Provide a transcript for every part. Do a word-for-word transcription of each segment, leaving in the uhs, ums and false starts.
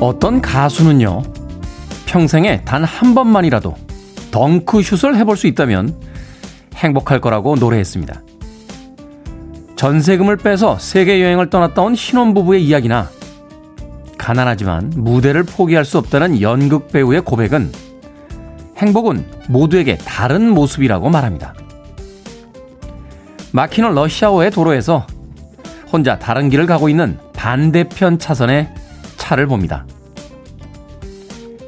어떤 가수는요, 평생에 단 한 번만이라도 덩크슛을 해볼 수 있다면 행복할 거라고 노래했습니다. 전세금을 빼서 세계여행을 떠났다 온 신혼부부의 이야기나 가난하지만 무대를 포기할 수 없다는 연극배우의 고백은 행복은 모두에게 다른 모습이라고 말합니다. 막히는 러시아워의 도로에서 혼자 다른 길을 가고 있는 반대편 차선의 차를 봅니다.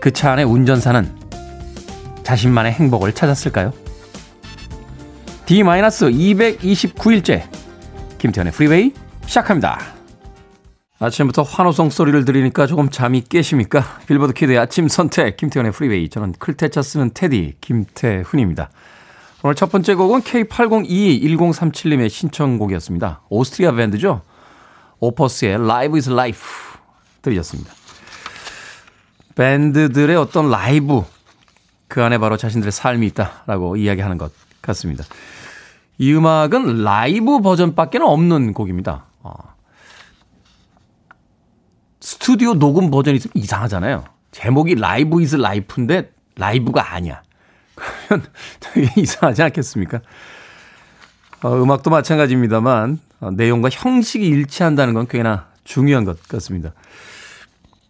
그 차 안의 운전사는 자신만의 행복을 찾았을까요? 디 이백이십구 일째 김태현의 프리웨이 시작합니다. 아침부터 환호성 소리를 들으니까 조금 잠이 깨십니까? 빌보드 키드의 아침 선택 김태현의 프리웨이, 저는 클테차 쓰는 테디 김태훈입니다. 오늘 첫 번째 곡은 케이 팔공이이 일공삼칠님의 신청곡이었습니다. 오스트리아 밴드죠. 오퍼스의 Live is Life 들으셨습니다. 밴드들의 어떤 라이브, 그 안에 바로 자신들의 삶이 있다라고 이야기하는 것 같습니다. 이 음악은 라이브 버전밖에 없는 곡입니다. 스튜디오 녹음 버전이 있으면 이상하잖아요. 제목이 Live is Life인데 라이브가 아니야. 그러면 되게 이상하지 않겠습니까? 어, 음악도 마찬가지입니다만 어, 내용과 형식이 일치한다는 건 꽤나 중요한 것 같습니다.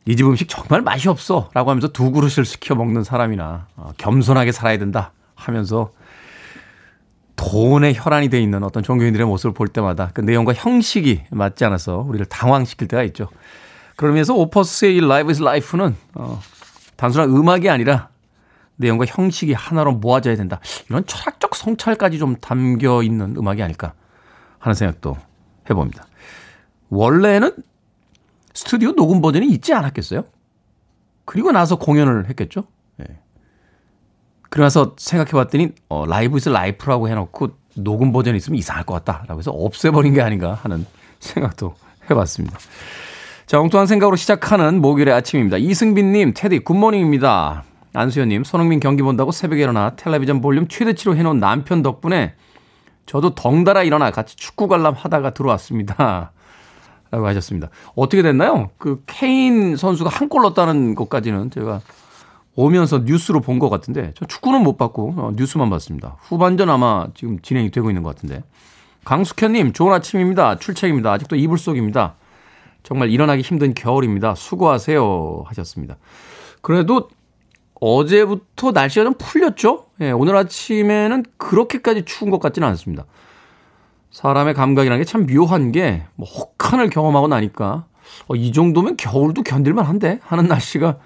이 집 음식 정말 맛이 없어 라고 하면서 두 그릇을 시켜 먹는 사람이나 어, 겸손하게 살아야 된다 하면서 돈에 혈안이 돼 있는 어떤 종교인들의 모습을 볼 때마다 그 내용과 형식이 맞지 않아서 우리를 당황시킬 때가 있죠. 그러면서 오퍼스의 이 Live is Life는 어, 단순한 음악이 아니라 내용과 형식이 하나로 모아져야 된다. 이런 철학적 성찰까지 좀 담겨 있는 음악이 아닐까 하는 생각도 해봅니다. 원래는 스튜디오 녹음 버전이 있지 않았겠어요? 그리고 나서 공연을 했겠죠? 예. 그러면서 생각해봤더니 어, 라이브 이즈 라이프라고 해놓고 녹음 버전이 있으면 이상할 것 같다라고 해서 없애버린 게 아닌가 하는 생각도 해봤습니다. 자, 엉뚱한 생각으로 시작하는 목요일의 아침입니다. 이승빈님, 테디 굿모닝입니다. 안수현님, 손흥민 경기 본다고 새벽에 일어나 텔레비전 볼륨 최대치로 해놓은 남편 덕분에 저도 덩달아 일어나 같이 축구 관람하다가 들어왔습니다 라고 하셨습니다. 어떻게 됐나요? 그 케인 선수가 한 골 넣었다는 것까지는 제가 오면서 뉴스로 본 것 같은데, 저 축구는 못 봤고 어, 뉴스만 봤습니다. 후반전 아마 지금 진행이 되고 있는 것 같은데. 강숙현님, 좋은 아침입니다. 출첵입니다. 아직도 이불 속입니다. 정말 일어나기 힘든 겨울입니다. 수고하세요 하셨습니다. 그래도 어제부터 날씨가 좀 풀렸죠? 예, 오늘 아침에는 그렇게까지 추운 것 같지는 않습니다. 사람의 감각이라는 게 참 묘한 게, 뭐, 혹한을 경험하고 나니까, 어, 이 정도면 겨울도 견딜만 한데? 하는 날씨가,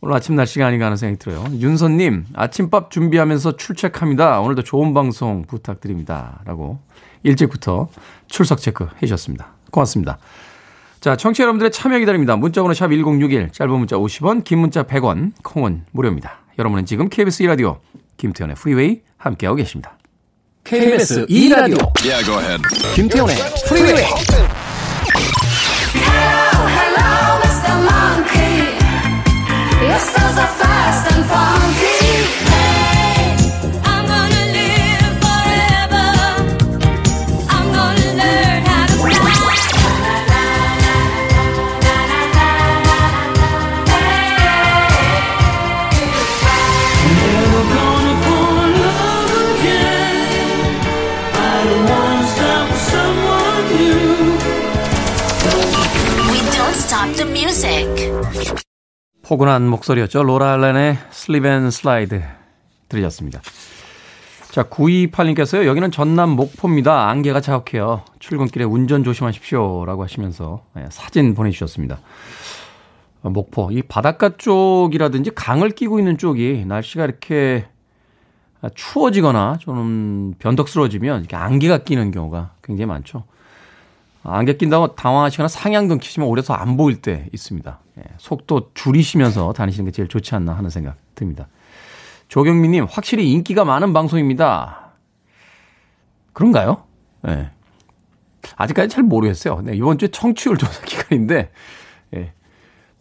오늘 아침 날씨가 아닌가 하는 생각이 들어요. 윤선님, 아침밥 준비하면서 출첵합니다. 오늘도 좋은 방송 부탁드립니다 라고 일찍부터 출석 체크 해주셨습니다. 고맙습니다. 자, 청취자 여러분들의 참여 기다립니다. 문자번호 샵 일공육일, 짧은 문자 오십 원, 긴 문자 백 원, 콩은 무료입니다. 여러분은 지금 케이비에스 이 라디오 김태현의 프리웨이 함께하고 계십니다. 케이비에스 이 라디오 yeah, go ahead. 김태현의 프리웨이. Hello, hello, 미스터 Monkey. You're so, so fast and funky. 포근한 목소리였죠. 로라 알렌의 슬립 앤 슬라이드 들으셨습니다. 자, 구이팔님께서요. 여기는 전남 목포입니다. 안개가 자욱해요. 출근길에 운전 조심하십시오 라고 하시면서 사진 보내주셨습니다. 목포, 이 바닷가 쪽이라든지 강을 끼고 있는 쪽이 날씨가 이렇게 추워지거나 좀 변덕스러워지면 이렇게 안개가 끼는 경우가 굉장히 많죠. 안개 낀다고 당황하시거나 상향등 키시면 오래서 안 보일 때 있습니다. 속도 줄이시면서 다니시는 게 제일 좋지 않나 하는 생각 듭니다. 조경민님, 확실히 인기가 많은 방송입니다. 그런가요? 네. 아직까지 잘 모르겠어요. 네, 이번 주에 청취율 조사 기간인데 네,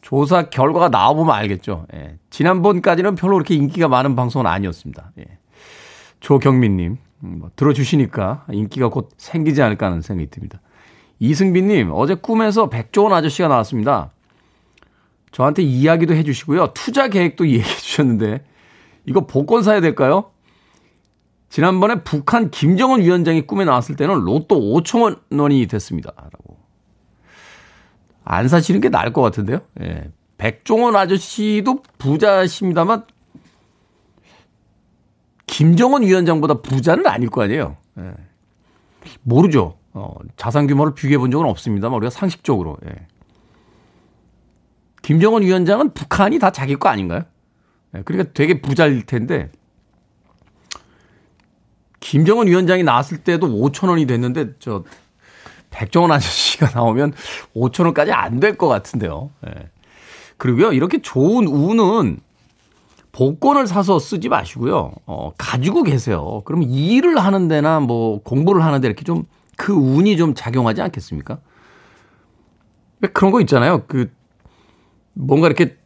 조사 결과가 나와보면 알겠죠. 네, 지난번까지는 별로 그렇게 인기가 많은 방송은 아니었습니다. 네. 조경민님, 뭐, 들어주시니까 인기가 곧 생기지 않을까 하는 생각이 듭니다. 이승빈님, 어제 꿈에서 백종원 아저씨가 나왔습니다. 저한테 이야기도 해 주시고요. 투자 계획도 얘기해 주셨는데 이거 복권 사야 될까요? 지난번에 북한 김정은 위원장이 꿈에 나왔을 때는 로또 오천 원이 됐습니다. 라고. 안 사시는 게 나을 것 같은데요. 예. 백종원 아저씨도 부자십니다만 김정은 위원장보다 부자는 아닐 거 아니에요. 예. 모르죠. 어, 자산 규모를 비교해 본 적은 없습니다만 우리가 상식적으로. 예. 김정은 위원장은 북한이 다 자기 거 아닌가요? 예. 그러니까 되게 부자일 텐데 김정은 위원장이 나왔을 때도 오천 원이 됐는데 저 백종원 아저씨가 나오면 오천 원까지 안 될 것 같은데요. 예. 그리고요. 이렇게 좋은 운은 복권을 사서 쓰지 마시고요. 어, 가지고 계세요. 그러면 일을 하는 데나 뭐 공부를 하는 데 이렇게 좀 그 운이 좀 작용하지 않겠습니까? 왜 그런 거 있잖아요. 그 뭔가 이렇게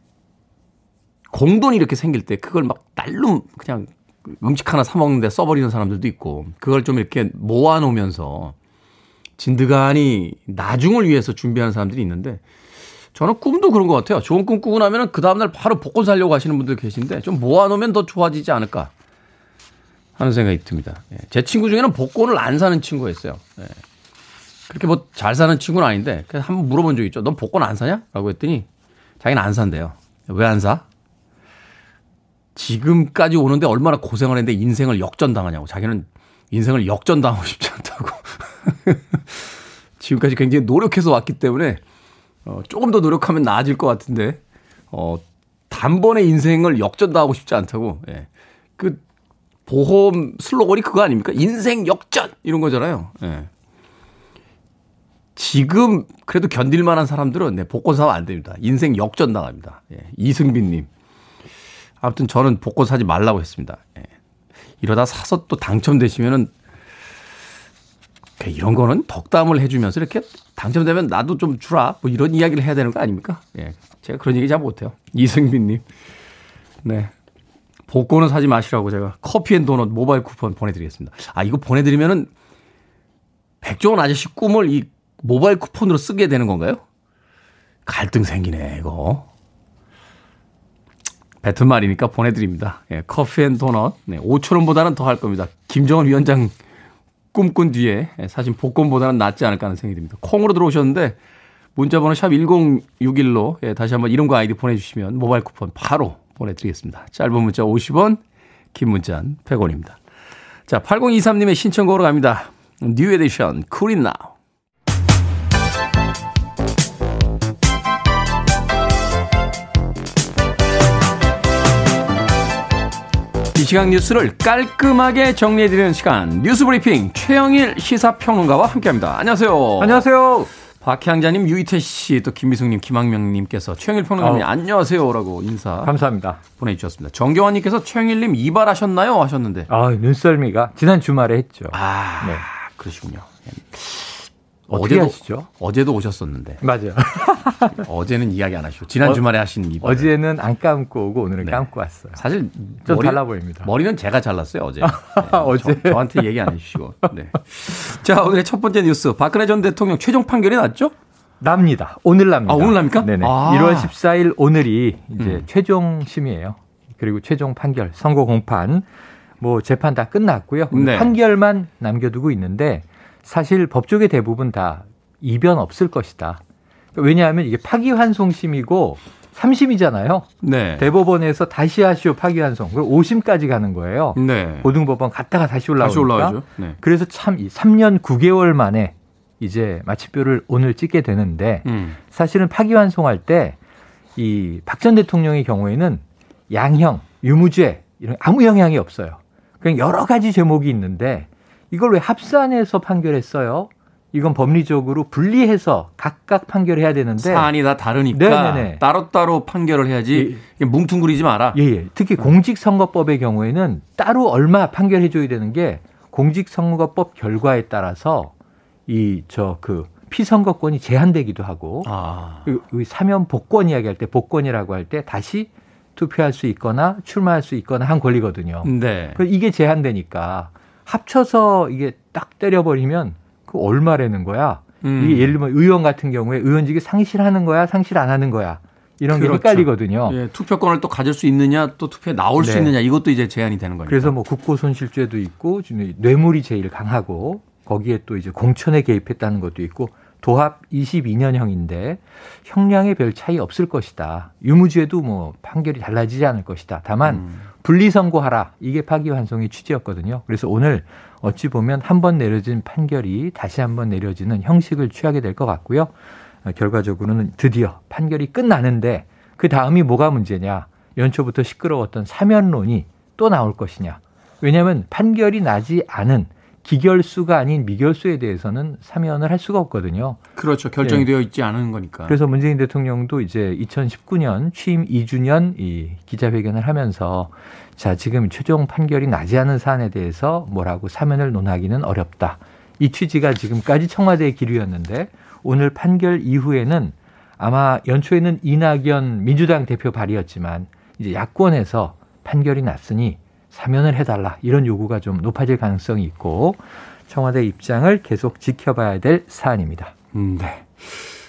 공돈이 이렇게 생길 때 그걸 막 날로 그냥 음식 하나 사 먹는데 써버리는 사람들도 있고 그걸 좀 이렇게 모아놓으면서 진드간이 나중을 위해서 준비하는 사람들이 있는데 저는 꿈도 그런 것 같아요. 좋은 꿈 꾸고 나면 그 다음날 바로 복권 사려고 하시는 분들 계신데 좀 모아놓으면 더 좋아지지 않을까 하는 생각이 듭니다. 제 친구 중에는 복권을 안 사는 친구가 있어요. 그렇게 뭐 잘 사는 친구는 아닌데 한번 물어본 적이 있죠. 넌 복권 안 사냐? 라고 했더니 자기는 안 산대요. 왜 안 사? 지금까지 오는데 얼마나 고생을 했는데 인생을 역전당하냐고. 자기는 인생을 역전당하고 싶지 않다고. 지금까지 굉장히 노력해서 왔기 때문에 어, 조금 더 노력하면 나아질 것 같은데, 어, 단번에 인생을 역전당하고 싶지 않다고, 예. 그, 보험 슬로건이 그거 아닙니까? 인생 역전! 이런 거잖아요, 예. 지금 그래도 견딜만한 사람들은, 네, 복권 사면 안 됩니다. 인생 역전당합니다. 예. 이승빈님. 아무튼 저는 복권 사지 말라고 했습니다. 예. 이러다 사서 또 당첨되시면은, 이런 거는 덕담을 해주면서 이렇게 당첨되면 나도 좀 주라 뭐 이런 이야기를 해야 되는 거 아닙니까? 예, 제가 그런 얘기 잘 못해요. 이승빈님, 네 복권은 사지 마시라고 제가 커피앤도넛 모바일 쿠폰 보내드리겠습니다. 아 이거 보내드리면은 백종원 아저씨 꿈을 이 모바일 쿠폰으로 쓰게 되는 건가요? 갈등 생기네 이거. 뱉은 말이니까 보내드립니다. 예, 커피앤도넛 네, 오천 원보다는 더 할 겁니다. 김정은 위원장. 꿈꾼 뒤에 사실 복권보다는 낫지 않을까 하는 생각이 듭니다. 콩으로 들어오셨는데 문자번호 샵 일공육일로 다시 한번 이름과 아이디 보내주시면 모바일 쿠폰 바로 보내드리겠습니다. 짧은 문자 오십 원, 긴 문자는 백 원입니다. 자, 팔공이삼 님의 신청곡으로 갑니다. New Edition, Coolin Now. 이 시각 뉴스를 깔끔하게 정리해드리는 시간 뉴스브리핑 최영일 시사평론가와 함께합니다. 안녕하세요. 안녕하세요. 박희양자님, 유희태 씨, 또 김미숙님, 김학명님께서 최영일 평론가님 어. 안녕하세요라고 인사 감사합니다 보내주셨습니다. 정경환님께서 최영일님 이발하셨나요 하셨는데 아 눈썰미가 지난 주말에 했죠. 아 네. 그러시군요. 어떻게 어제도 하시죠? 어제도 오셨었는데 맞아요. 어제는 이야기 안 하시고 지난 어, 주말에 하신 이발 어제는 안 감고 오고 오늘은 네. 감고 왔어요. 사실 좀 머리, 달라 보입니다. 머리는 제가 잘랐어요 어제. 네, 어제 저, 저한테 얘기 안 해주시고. 네. 자 오늘의 첫 번째 뉴스 박근혜 전 대통령 최종 판결이 났죠? 납니다. 오늘 납니다. 아, 오늘 납니까? 네네. 아. 일월 십사일 오늘이 이제 음. 최종 심의예요. 그리고 최종 판결 선고 공판 뭐 재판 다 끝났고요. 네. 판결만 남겨두고 있는데. 사실 법조계 대부분 다 이변 없을 것이다. 왜냐하면 이게 파기환송심이고 삼 심이잖아요. 네. 대법원에서 다시 하시오 파기환송. 그리고 오 심까지 가는 거예요. 네. 고등법원 갔다가 다시 올라오니까. 다시 올라와야죠. 네. 그래서 참 삼 년 구 개월 만에 이제 마침표를 오늘 찍게 되는데 음. 사실은 파기환송할 때 이 박 전 대통령의 경우에는 양형, 유무죄 이런 아무 영향이 없어요. 그냥 여러 가지 제목이 있는데 이걸 왜 합산해서 판결했어요? 이건 법리적으로 분리해서 각각 판결해야 되는데 사안이 다 다르니까 네네네. 따로따로 판결을 해야지 예. 뭉퉁그리지 마라. 예. 특히 공직선거법의 경우에는 따로 얼마 판결해줘야 되는 게 공직선거법 결과에 따라서 이 저 그 피선거권이 제한되기도 하고 아. 사면 복권 이야기할 때 복권이라고 할 때 다시 투표할 수 있거나 출마할 수 있거나 한 권리거든요. 네. 이게 제한되니까. 합쳐서 이게 딱 때려버리면 그 얼마라는 거야. 음. 이게 예를 들면 의원 같은 경우에 의원직이 상실하는 거야, 상실 안 하는 거야. 이런 그렇죠. 게 헷갈리거든요. 예, 투표권을 또 가질 수 있느냐, 또 투표에 나올 네. 수 있느냐, 이것도 이제 제한이 되는 거니까. 그래서 뭐 국고 손실죄도 있고 지금 뇌물이 제일 강하고 거기에 또 이제 공천에 개입했다는 것도 있고 도합 이십이 년형인데 형량에 별 차이 없을 것이다. 유무죄도 뭐 판결이 달라지지 않을 것이다. 다만 음. 분리 선고하라. 이게 파기환송의 취지였거든요. 그래서 오늘 어찌 보면 한 번 내려진 판결이 다시 한 번 내려지는 형식을 취하게 될 것 같고요. 결과적으로는 드디어 판결이 끝나는데 그 다음이 뭐가 문제냐. 연초부터 시끄러웠던 사면론이 또 나올 것이냐. 왜냐하면 판결이 나지 않은 기결수가 아닌 미결수에 대해서는 사면을 할 수가 없거든요. 그렇죠. 결정이 예. 되어 있지 않은 거니까. 그래서 문재인 대통령도 이제 이천십구 년 취임 이 주년 이 기자회견을 하면서 자, 지금 최종 판결이 나지 않은 사안에 대해서 뭐라고 사면을 논하기는 어렵다. 이 취지가 지금까지 청와대의 기류였는데 오늘 판결 이후에는 아마 연초에는 이낙연 민주당 대표 발의였지만 이제 야권에서 판결이 났으니 사면을 해달라 이런 요구가 좀 높아질 가능성이 있고 청와대 입장을 계속 지켜봐야 될 사안입니다. 음, 네.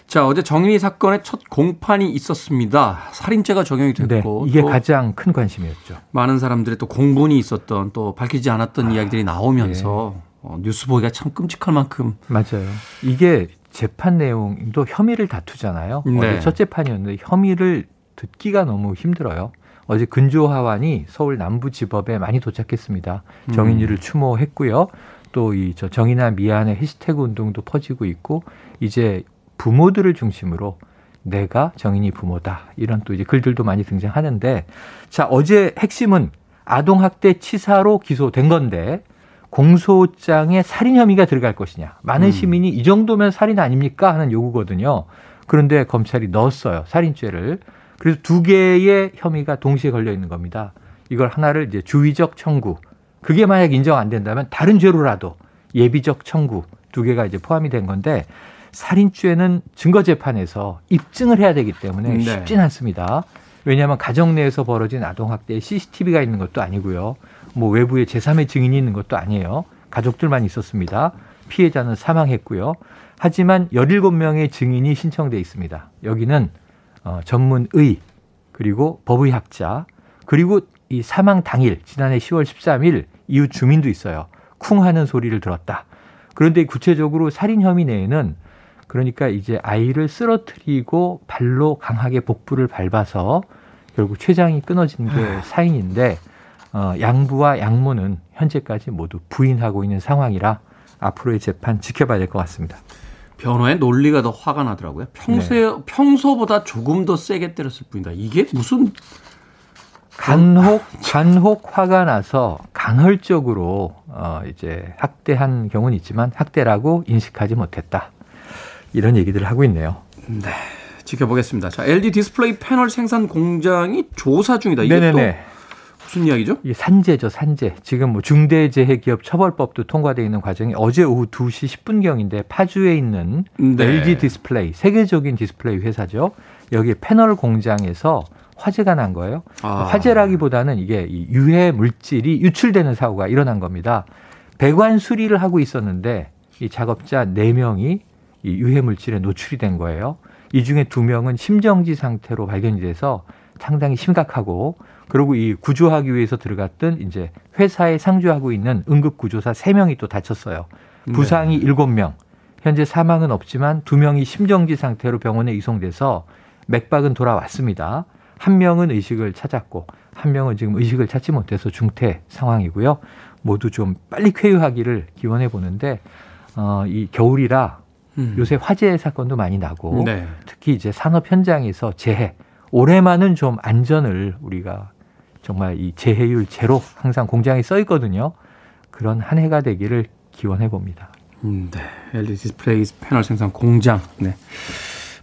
자, 어제 정인이 사건의 첫 공판이 있었습니다. 살인죄가 적용이 됐고 네, 이게 가장 큰 관심이었죠. 많은 사람들의 또 공분이 있었던 또 밝히지 않았던 아, 이야기들이 나오면서 네. 어, 뉴스 보기가 참 끔찍할 만큼 맞아요. 이게 재판 내용도 혐의를 다투잖아요. 네. 어제 첫 재판이었는데 혐의를 듣기가 너무 힘들어요. 어제 근조하완이 서울 남부지법에 많이 도착했습니다. 정인이를 추모했고요. 또 이 저 정인아 미안해 해시태그 운동도 퍼지고 있고 이제 부모들을 중심으로 내가 정인이 부모다 이런 또 이제 글들도 많이 등장하는데 자 어제 핵심은 아동학대 치사로 기소된 건데 공소장에 살인 혐의가 들어갈 것이냐. 많은 시민이 이 정도면 살인 아닙니까 하는 요구거든요. 그런데 검찰이 넣었어요. 살인죄를. 그래서 두 개의 혐의가 동시에 걸려 있는 겁니다. 이걸 하나를 이제 주의적 청구. 그게 만약 인정 안 된다면 다른 죄로라도 예비적 청구 두 개가 이제 포함이 된 건데 살인죄는 증거재판에서 입증을 해야 되기 때문에 네. 쉽진 않습니다. 왜냐하면 가정 내에서 벌어진 아동학대에 씨씨티비가 있는 것도 아니고요. 뭐 외부에 제삼의 증인이 있는 것도 아니에요. 가족들만 있었습니다. 피해자는 사망했고요. 하지만 열일곱 명의 증인이 신청돼 있습니다. 여기는 어, 전문의 그리고 법의학자 그리고 이 사망 당일 지난해 시월 십삼일 이웃 주민도 있어요. 쿵하는 소리를 들었다. 그런데 구체적으로 살인 혐의 내에는 그러니까 이제 아이를 쓰러뜨리고 발로 강하게 복부를 밟아서 결국 췌장이 끊어진 게 사인인데 어, 양부와 양모는 현재까지 모두 부인하고 있는 상황이라 앞으로의 재판 지켜봐야 될 것 같습니다. 변호의 논리가 더 화가 나더라고요. 평소에, 네. 평소보다 조금 더 세게 때렸을 뿐이다. 이게 무슨. 간혹, 간혹 화가 나서 간헐적으로, 어, 이제 학대한 경우는 있지만 학대라고 인식하지 못했다. 이런 얘기들을 하고 있네요. 네. 지켜보겠습니다. 자, 엘디 디스플레이 패널 생산 공장이 조사 중이다. 이게 네네네. 또 무슨 이야기죠? 이게 산재죠, 산재. 지금 뭐 중대재해기업처벌법도 통과되어 있는 과정이 어제 오후 두 시 십 분경인데 파주에 있는 네. 엘지 디스플레이, 세계적인 디스플레이 회사죠. 여기 패널 공장에서 화재가 난 거예요. 아. 화재라기보다는 이게 유해 물질이 유출되는 사고가 일어난 겁니다. 배관 수리를 하고 있었는데 이 작업자 네 명이 이 유해 물질에 노출이 된 거예요. 이 중에 두 명은 심정지 상태로 발견이 돼서 상당히 심각하고 그리고 이 구조하기 위해서 들어갔던 이제 회사에 상주하고 있는 응급구조사 세 명이 또 다쳤어요. 부상이 네. 일곱 명. 현재 사망은 없지만 두 명이 심정지 상태로 병원에 이송돼서 맥박은 돌아왔습니다. 한 명은 의식을 찾았고 한 명은 지금 의식을 찾지 못해서 중태 상황이고요. 모두 좀 빨리 쾌유하기를 기원해 보는데 어, 이 겨울이라 음. 요새 화재 사건도 많이 나고 네. 특히 이제 산업 현장에서 재해. 올해만은 좀 안전을 우리가 정말 이 재해율 제로 항상 공장에 써 있거든요. 그런 한 해가 되기를 기원해 봅니다. 음, 네. 엘디 디스플레이 패널 생산 공장. 네.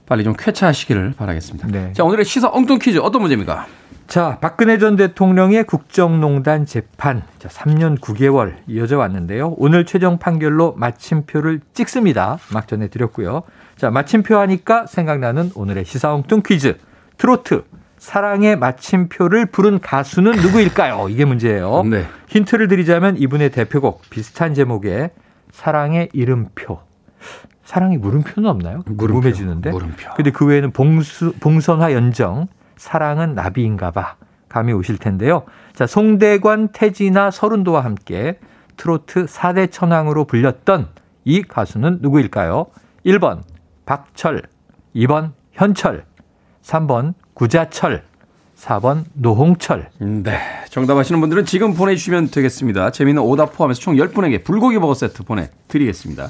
빨리 좀 쾌차하시기를 바라겠습니다. 네. 자, 오늘의 시사 엉뚱 퀴즈 어떤 문제입니까? 자, 박근혜 전 대통령의 국정농단 재판. 자, 삼 년 구 개월 이어져 왔는데요. 오늘 최종 판결로 마침표를 찍습니다. 막 전해 드렸고요. 자, 마침표 하니까 생각나는 오늘의 시사 엉뚱 퀴즈. 트로트 사랑의 마침표를 부른 가수는 누구일까요? 이게 문제예요. 네. 힌트를 드리자면 이분의 대표곡 비슷한 제목의 사랑의 이름표 사랑이 물음표는 없나요? 물음표, 궁금해지는데. 물음표. 근데 그 외에는 봉수, 봉선화 연정, 사랑은 나비인가봐 감이 오실 텐데요. 자, 송대관, 태진아, 서른도와 함께 트로트 사 대 천왕으로 불렸던 이 가수는 누구일까요? 일 번 박철, 이 번 현철, 삼 번 구자철, 사 번 노홍철. 네, 정답하시는 분들은 지금 보내주시면 되겠습니다. 재미있는 오답 포함해서 총 열 분에게 불고기 버거 세트 보내드리겠습니다.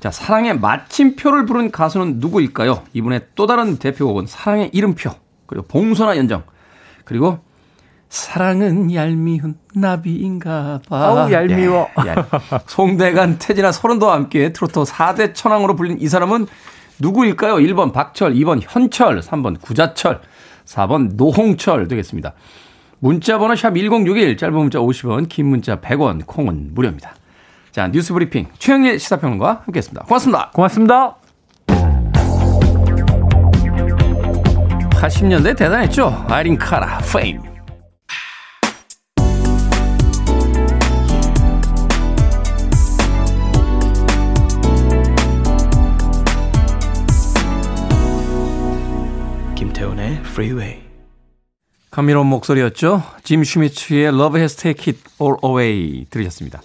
자, 사랑의 마침표를 부른 가수는 누구일까요? 이분의 또 다른 대표곡은 사랑의 이름표, 그리고 봉선화 연정, 그리고 사랑은 얄미운 나비인가 봐. 아우 얄미워. 예, 얄. 송대관, 태진아, 서른도와 함께 트로트 사 대 천왕으로 불린 이 사람은 누구일까요? 일 번 박철, 이 번 현철, 삼 번 구자철, 사 번 노홍철 되겠습니다. 문자번호 샵 일공육일, 짧은 문자 오십 원, 긴 문자 백 원, 콩은 무료입니다. 자, 뉴스 브리핑 최영일 시사평론가와 함께했습니다. 고맙습니다. 고맙습니다. 팔십 년대 대단했죠. 아이린 카라, Fame. 김태훈의 Freeway. 감미로운 목소리였죠. 짐 스미스의 Love Has Taken It All Away 들으셨습니다.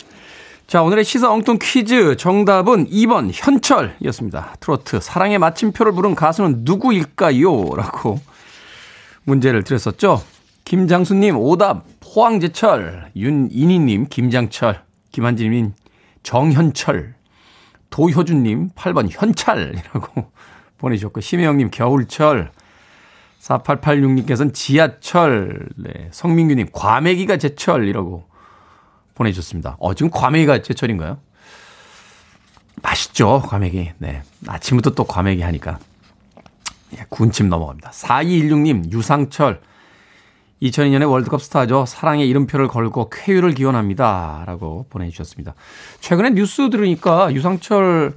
자, 오늘의 시사 엉뚱 퀴즈 정답은 이 번 현철이었습니다. 트로트 사랑의 마침표를 부른 가수는 누구일까요? 라고 문제를 드렸었죠. 김장수님 오답 포항제철, 윤인희님 김장철, 김한진님 정현철, 도효준님 팔 번 현철이라고 보내주셨고, 심혜영님 겨울철, 사팔팔육님께서는 지하철, 네, 성민규님 과메기가 제철이라고 보내주셨습니다. 어, 지금 과메기가 제철인가요? 맛있죠, 과메기. 네. 아침부터 또 과메기 하니까. 예, 군침 넘어갑니다. 사이일육님, 유상철. 이천이 년에 월드컵 스타죠. 사랑의 이름표를 걸고 쾌유를 기원합니다. 라고 보내주셨습니다. 최근에 뉴스 들으니까 유상철,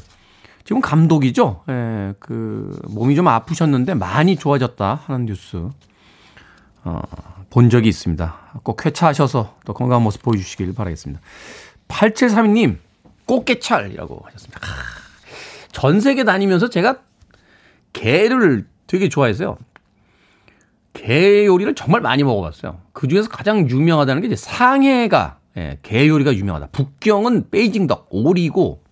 지금 감독이죠. 예, 그, 몸이 좀 아프셨는데 많이 좋아졌다 하는 뉴스. 어, 본 적이 있습니다. 꼭 쾌차하셔서 또 건강한 모습 보여주시길 바라겠습니다. 팔칠삼이님 꽃게찰이라고 하셨습니다. 아, 전 세계 다니면서 제가 게를 되게 좋아했어요. 게 요리를 정말 많이 먹어봤어요. 그중에서 가장 유명하다는 게 이제 상해가, 예, 게 요리가 유명하다. 북경은 베이징덕, 오리고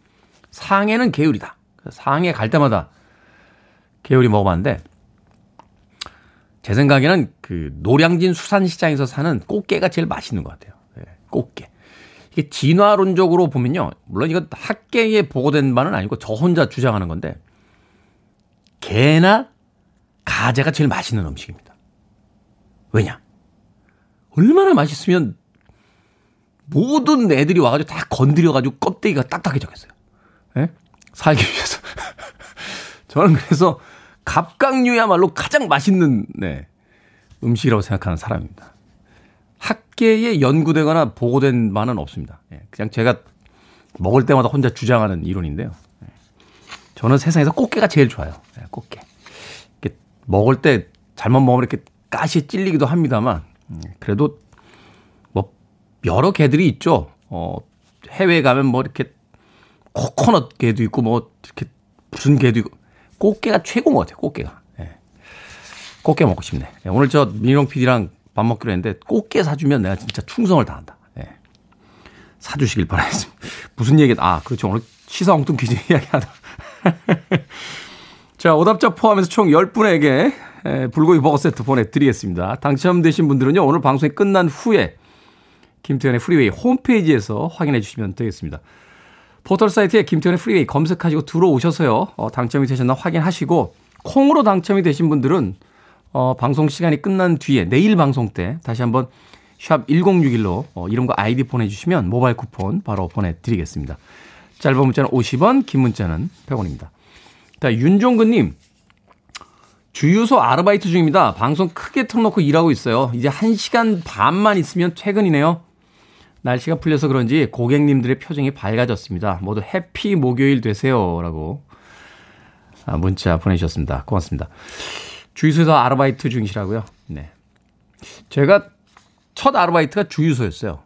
상해는 게 요리다. 상해 갈 때마다 게 요리 먹어봤는데, 제 생각에는 그 노량진 수산시장에서 사는 꽃게가 제일 맛있는 것 같아요. 네, 꽃게. 이게 진화론적으로 보면요. 물론 이건 학계에 보고된 바는 아니고 저 혼자 주장하는 건데, 게나 가재가 제일 맛있는 음식입니다. 왜냐? 얼마나 맛있으면 모든 애들이 와가지고 다 건드려가지고 껍데기가 딱딱해졌겠어요. 네? 살기 위해서. 저는 그래서 갑각류야말로 가장 맛있는, 네, 음식이라고 생각하는 사람입니다. 학계에 연구되거나 보고된 바는 없습니다. 그냥 제가 먹을 때마다 혼자 주장하는 이론인데요. 저는 세상에서 꽃게가 제일 좋아요. 꽃게. 이렇게 먹을 때 잘못 먹으면 이렇게 가시에 찔리기도 합니다만, 그래도 뭐 여러 개들이 있죠. 어, 해외에 가면 뭐 이렇게 코코넛 개도 있고 뭐 이렇게 무슨 개도 있고. 꽃게가 최고인 것 같아요, 꽃게가. 예. 꽃게 먹고 싶네. 예, 오늘 저 민용 피디랑 밥 먹기로 했는데, 꽃게 사주면 내가 진짜 충성을 다한다. 예. 사주시길 바라겠습니다. 무슨 얘기, 아, 그렇죠. 오늘 시사 엉뚱 퀴즈 이야기 하다. 자, 오답자 포함해서 총 열 분에게 예, 불고기 버거 세트 보내드리겠습니다. 당첨되신 분들은요, 오늘 방송이 끝난 후에 김태현의 프리웨이 홈페이지에서 확인해 주시면 되겠습니다. 포털사이트에 김태현의 프리웨이 검색하시고 들어오셔서요. 어, 당첨이 되셨나 확인하시고, 콩으로 당첨이 되신 분들은 어, 방송 시간이 끝난 뒤에 내일 방송 때 다시 한번 샵 일공육일로 어, 이름과 아이디 보내주시면 모바일 쿠폰 바로 보내드리겠습니다. 짧은 문자는 오십 원, 긴 문자는 백 원입니다. 자, 윤종근님. 주유소 아르바이트 중입니다. 방송 크게 틀어놓고 일하고 있어요. 이제 한 시간 반만 있으면 퇴근이네요. 날씨가 풀려서 그런지 고객님들의 표정이 밝아졌습니다. 모두 해피 목요일 되세요. 라고 문자 보내주셨습니다. 고맙습니다. 주유소에서 아르바이트 중이시라고요? 네. 제가 첫 아르바이트가 주유소였어요.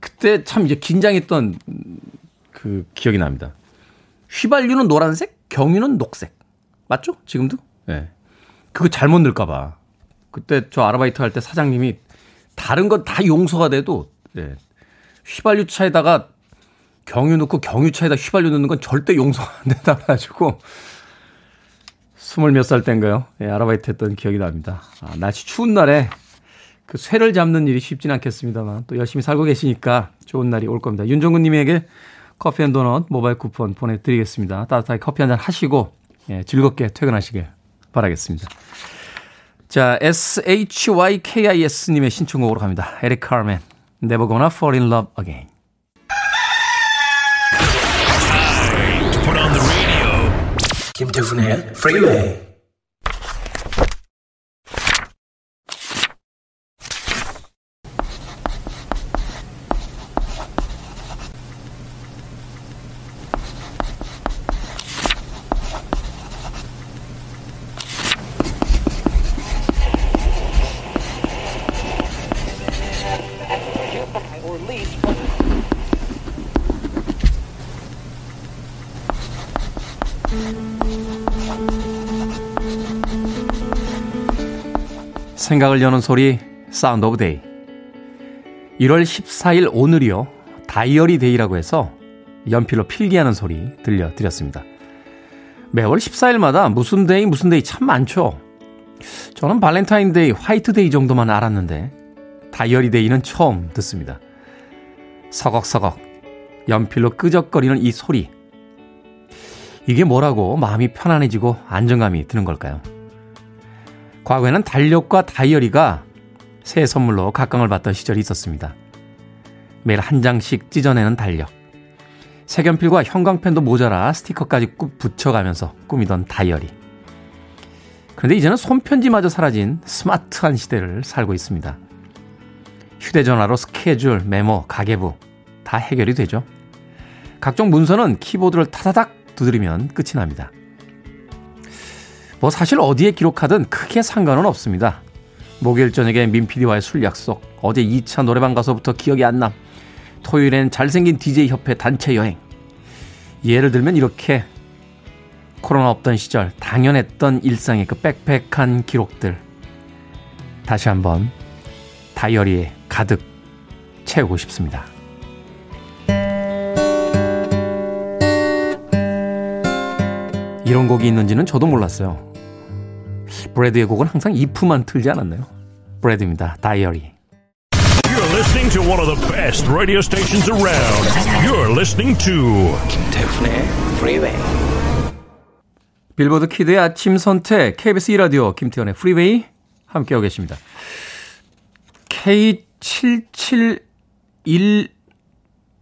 그때 참 이제 긴장했던 그 기억이 납니다. 휘발유는 노란색, 경유는 녹색. 맞죠? 지금도? 예. 네. 그거 잘못 넣을까봐. 그때 저 아르바이트 할 때 사장님이 다른 건 다 용서가 돼도 예. 휘발유 차에다가 경유 넣고 경유 차에다 휘발유 넣는 건 절대 용서가 안 된다 그래가지고 스물 몇 살 때인가요? 예, 아르바이트 했던 기억이 납니다. 아, 날씨 추운 날에 그 쇠를 잡는 일이 쉽진 않겠습니다만 또 열심히 살고 계시니까 좋은 날이 올 겁니다. 윤종근 님에게 커피 앤 도넛 모바일 쿠폰 보내드리겠습니다. 따뜻하게 커피 한잔 하시고 예, 즐겁게 퇴근하시길 바라겠습니다. 자, 에스 에이치 와이 케이 아이 에스 님의 신청곡으로 갑니다. 에릭 카르멘, Never Gonna Fall in Love Again. 김태훈의 프리웨이. 생각을 여는 소리 사운드 오브 데이. 일월 십사일 오늘이요. 다이어리 데이라고 해서 연필로 필기하는 소리 들려드렸습니다. 매월 십사일마다 무슨 데이 무슨 데이 참 많죠. 저는 발렌타인 데이, 화이트 데이 정도만 알았는데 다이어리 데이는 처음 듣습니다. 서걱서걱 연필로 끄적거리는 이 소리. 이게 뭐라고 마음이 편안해지고 안정감이 드는 걸까요? 과거에는 달력과 다이어리가 새해 선물로 각광을 받던 시절이 있었습니다. 매일 한 장씩 찢어내는 달력. 색연필과 형광펜도 모자라 스티커까지 붙여가면서 꾸미던 다이어리. 그런데 이제는 손편지마저 사라진 스마트한 시대를 살고 있습니다. 휴대전화로 스케줄, 메모, 가계부 다 해결이 되죠. 각종 문서는 키보드를 타다닥 두드리면 끝이 납니다. 뭐 사실 어디에 기록하든 크게 상관은 없습니다. 목요일 저녁에 민피디와의 술 약속, 어제 이 차 노래방 가서부터 기억이 안 남, 토요일엔 잘생긴 디제이협회 단체 여행. 예를 들면 이렇게 코로나 없던 시절 당연했던 일상의 그 빽빽한 기록들 다시 한번 다이어리에 가득 채우고 싶습니다. 이런 곡이 있는지는 저도 몰랐어요. 브래드의 곡은 항상 이프만 틀지 않았나요? 브래드입니다. 다이어리. You're listening to one of the best radio stations around. You're listening to 김태훈의 Freeway. 빌보드 키드의 아침 선택 케이비에스 이 라디오 김태훈의 Freeway 함께하고 계십니다. 케이 칠칠일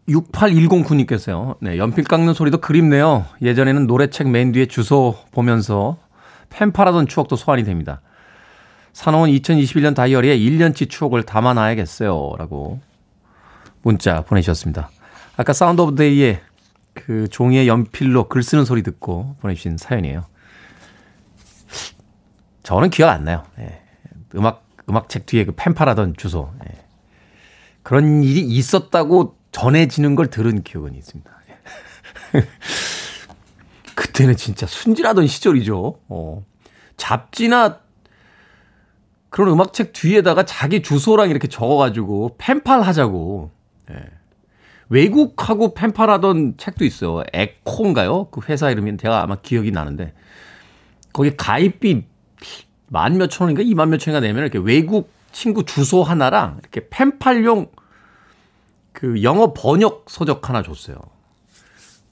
육팔일공구님께서요. 네, 연필 깎는 소리도 그립네요. 예전에는 노래책 맨 뒤에 주소 보면서 펜 팔아던 추억도 소환이 됩니다. 사놓은 이천이십일년 다이어리에 일 년치 추억을 담아놔야겠어요. 라고 문자 보내주셨습니다. 아까 사운드 오브 데이에 그 종이에 연필로 글 쓰는 소리 듣고 보내주신 사연이에요. 저는 기억 안 나요. 네. 음악, 음악책 뒤에 그 펜 팔아던 주소. 네. 그런 일이 있었다고 전해지는 걸 들은 기억은 있습니다. 그때는 진짜 순진하던 시절이죠. 어. 잡지나 그런 음악책 뒤에다가 자기 주소랑 이렇게 적어가지고 펜팔하자고. 예. 외국하고 펜팔하던 책도 있어요. 에코인가요? 그 회사 이름이 제가 아마 기억이 나는데 거기 가입비 만 몇천 원인가 이만 몇천 원인가 내면 이렇게 외국 친구 주소 하나랑 이렇게 펜팔용 그 영어 번역 서적 하나 줬어요.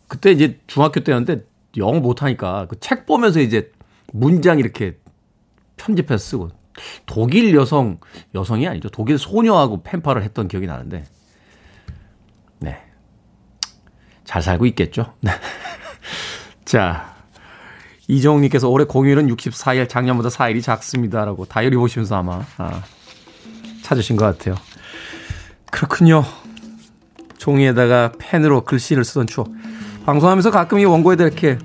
그때 이제 중학교 때였는데 영어 못하니까 그 책 보면서 이제 문장 이렇게 편집해서 쓰고 독일 여성, 여성이 아니죠. 독일 소녀하고 펜팔을 했던 기억이 나는데 네, 잘 살고 있겠죠. 자, 이정욱님께서 올해 공휴일은 육십사일 작년보다 사일이 작습니다라고 다이어리 보시면서 아마 아, 찾으신 것 같아요. 그렇군요. 종이에다가 펜으로 글씨를 쓰던 추억. 방송하면서 가끔 이 원고에다 이렇게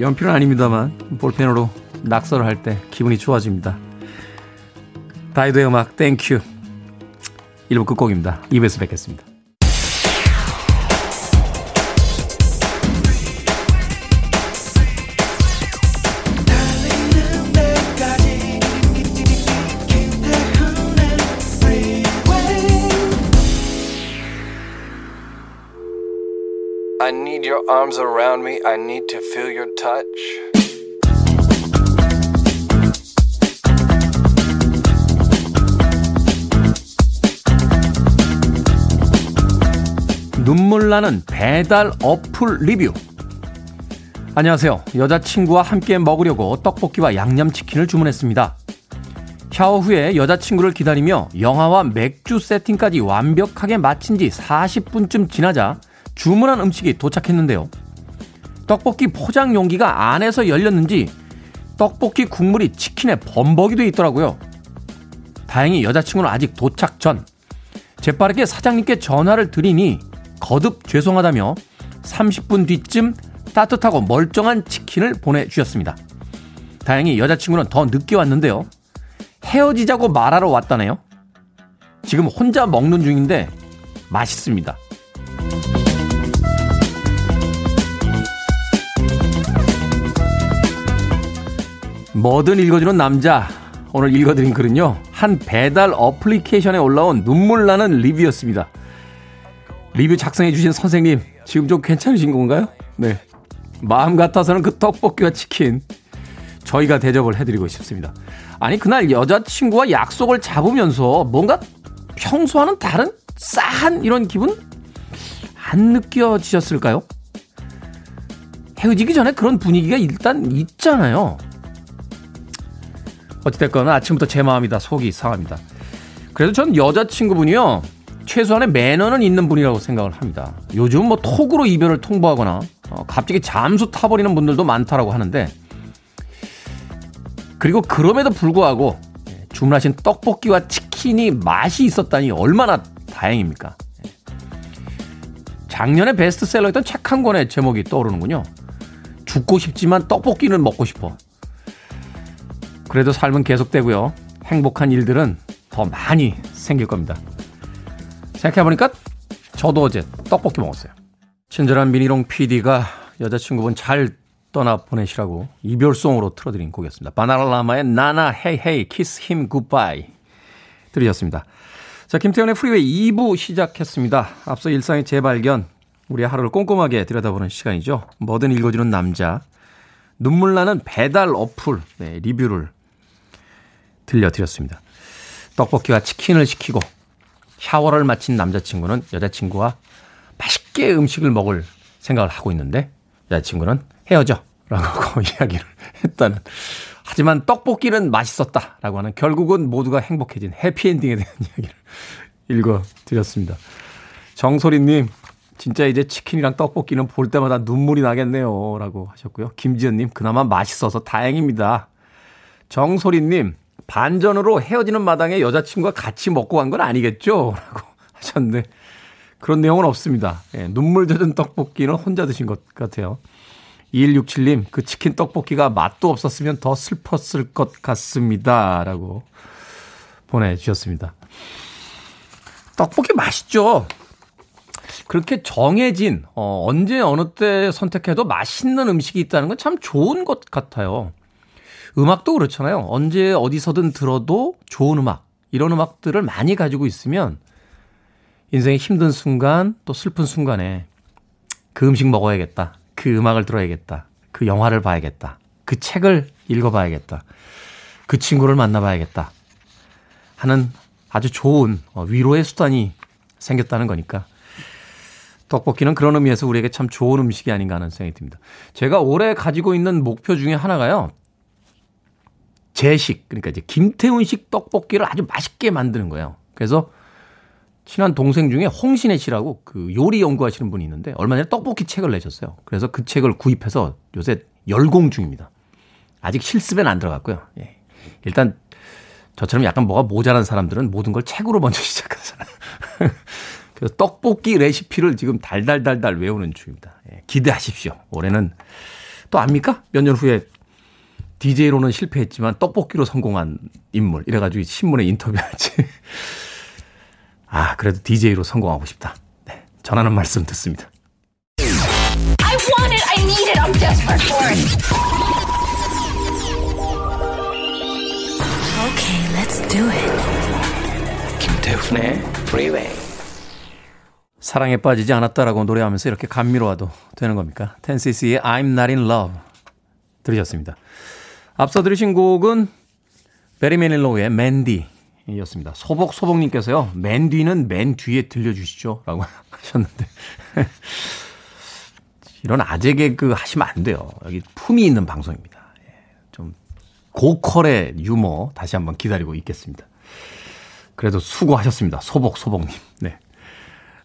연필은 아닙니다만 볼펜으로 낙서를 할 때 기분이 좋아집니다. 다이도의 음악 땡큐. 일부 끝곡입니다. 이 부에서 뵙겠습니다. I need your arms around me. I need to feel your touch. 눈물 나는 배달 어플 리뷰. 안녕하세요. 여자친구와 함께 먹으려고 떡볶이와 양념치킨을 주문했습니다. 샤워 후에 여자친구를 기다리며 영화와 맥주 세팅까지 완벽하게 마친 지 사십 분쯤 지나자 주문한 음식이 도착했는데요. 떡볶이 포장 용기가 안에서 열렸는지 떡볶이 국물이 치킨에 범벅이 돼 있더라고요. 다행히 여자친구는 아직 도착 전 재빠르게 사장님께 전화를 드리니 거듭 죄송하다며 삼십 분 뒤쯤 따뜻하고 멀쩡한 치킨을 보내주셨습니다. 다행히 여자친구는 더 늦게 왔는데요. 헤어지자고 말하러 왔다네요. 지금 혼자 먹는 중인데 맛있습니다. 뭐든 읽어주는 남자. 오늘 읽어드린 글은요, 한 배달 어플리케이션에 올라온 눈물 나는 리뷰였습니다. 리뷰 작성해 주신 선생님, 지금 좀 괜찮으신 건가요? 네, 마음 같아서는 그 떡볶이와 치킨 저희가 대접을 해드리고 싶습니다. 아니, 그날 여자친구와 약속을 잡으면서 뭔가 평소와는 다른 싸한 이런 기분 안 느껴지셨을까요? 헤어지기 전에 그런 분위기가 일단 있잖아요. 어찌됐건 아침부터 제 마음이다 속이 상합니다. 그래도 전 여자친구분이요, 최소한의 매너는 있는 분이라고 생각을 합니다. 요즘 뭐 톡으로 이별을 통보하거나 어, 갑자기 잠수 타버리는 분들도 많다라고 하는데, 그리고 그럼에도 불구하고 주문하신 떡볶이와 치킨이 맛이 있었다니 얼마나 다행입니까? 작년에 베스트셀러였던 책 한 권의 제목이 떠오르는군요. 죽고 싶지만 떡볶이는 먹고 싶어. 그래도 삶은 계속되고요. 행복한 일들은 더 많이 생길 겁니다. 생각해보니까 저도 어제 떡볶이 먹었어요. 친절한 민희롱 피디가 여자친구분 잘 떠나 보내시라고 이별송으로 틀어드린 곡이었습니다. 바나라마의 나나 헤이헤이 키스 힘 굿바이 들으셨습니다. 자, 김태현의 프리웨이 이 부 시작했습니다. 앞서 일상의 재발견, 우리의 하루를 꼼꼼하게 들여다보는 시간이죠. 뭐든 읽어주는 남자, 눈물 나는 배달 어플 네, 리뷰를 들려드렸습니다. 떡볶이와 치킨을 시키고 샤워를 마친 남자친구는 여자친구와 맛있게 음식을 먹을 생각을 하고 있는데 여자친구는 헤어져 라고 이야기를 했다는, 하지만 떡볶이는 맛있었다 라고 하는, 결국은 모두가 행복해진 해피엔딩에 대한 이야기를 읽어드렸습니다. 정소리님, 진짜 이제 치킨이랑 떡볶이는 볼 때마다 눈물이 나겠네요 라고 하셨고요. 김지연님, 그나마 맛있어서 다행입니다. 정소리님, 반전으로 헤어지는 마당에 여자친구가 같이 먹고 간 건 아니겠죠 라고 하셨는데 그런 내용은 없습니다. 예, 눈물 젖은 떡볶이는 혼자 드신 것 같아요. 이일육칠 님, 그 치킨 떡볶이가 맛도 없었으면 더 슬펐을 것 같습니다 라고 보내주셨습니다. 떡볶이 맛있죠. 그렇게 정해진 어, 언제 어느 때 선택해도 맛있는 음식이 있다는 건 참 좋은 것 같아요. 음악도 그렇잖아요. 언제 어디서든 들어도 좋은 음악, 이런 음악들을 많이 가지고 있으면 인생의 힘든 순간 또 슬픈 순간에 그 음식 먹어야겠다, 그 음악을 들어야겠다, 그 영화를 봐야겠다, 그 책을 읽어봐야겠다, 그 친구를 만나봐야겠다 하는 아주 좋은 위로의 수단이 생겼다는 거니까 떡볶이는 그런 의미에서 우리에게 참 좋은 음식이 아닌가 하는 생각이 듭니다. 제가 올해 가지고 있는 목표 중에 하나가요, 제식, 그러니까 이제 김태훈식 떡볶이를 아주 맛있게 만드는 거예요. 그래서 친한 동생 중에 홍신혜 씨라고 그 요리 연구하시는 분이 있는데 얼마 전에 떡볶이 책을 내셨어요. 그래서 그 책을 구입해서 요새 열공 중입니다. 아직 실습엔 안 들어갔고요. 예. 일단 저처럼 약간 뭐가 모자란 사람들은 모든 걸 책으로 먼저 시작하잖아요. 그래서 떡볶이 레시피를 지금 달달달달 외우는 중입니다. 예. 기대하십시오. 올해는 또 압니까? 몇 년 후에 디제이로는 실패했지만 떡볶이로 성공한 인물 이래가지고 신문에 인터뷰하지. 아, 그래도 디제이로 성공하고 싶다. 네, 전하는 말씀 듣습니다. I want it, I need it, I'm desperate for it. Okay, let's do it. 김태훈의 프리웨이. 사랑에 빠지지 않았다라고 노래하면서 이렇게 감미로워도 되는 겁니까? 텐시스의 I'm Not In Love 들으셨습니다. 앞서 들으신 곡은 베리 매닐로우의 맨디였습니다. 소복소복님께서요. 맨디는 맨 뒤에 들려주시죠 라고 하셨는데 이런 아재 개그 하시면 안 돼요. 여기 품이 있는 방송입니다. 좀 고퀄의 유머 다시 한번 기다리고 있겠습니다. 그래도 수고하셨습니다. 소복소복님. 네.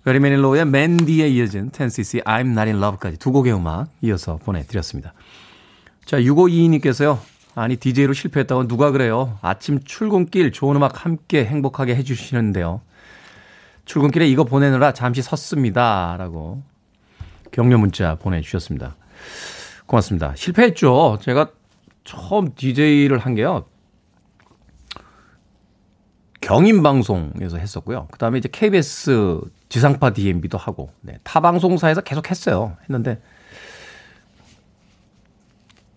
베리 매닐로우의 맨디에 이어진 텐시스의 I'm Not In Love까지 두 곡의 음악 이어서 보내드렸습니다. 자, 육오이이님께서요. 아니 디제이로 실패했다고 누가 그래요. 아침 출근길 좋은 음악 함께 행복하게 해주시는데요. 출근길에 이거 보내느라 잠시 섰습니다. 라고 격려 문자 보내주셨습니다. 고맙습니다. 실패했죠. 제가 처음 디제이를 한 게요. 경인방송에서 했었고요. 그 다음에 이제 케이비에스 지상파 디엠비도 하고, 네, 타 방송사에서 계속 했어요. 했는데,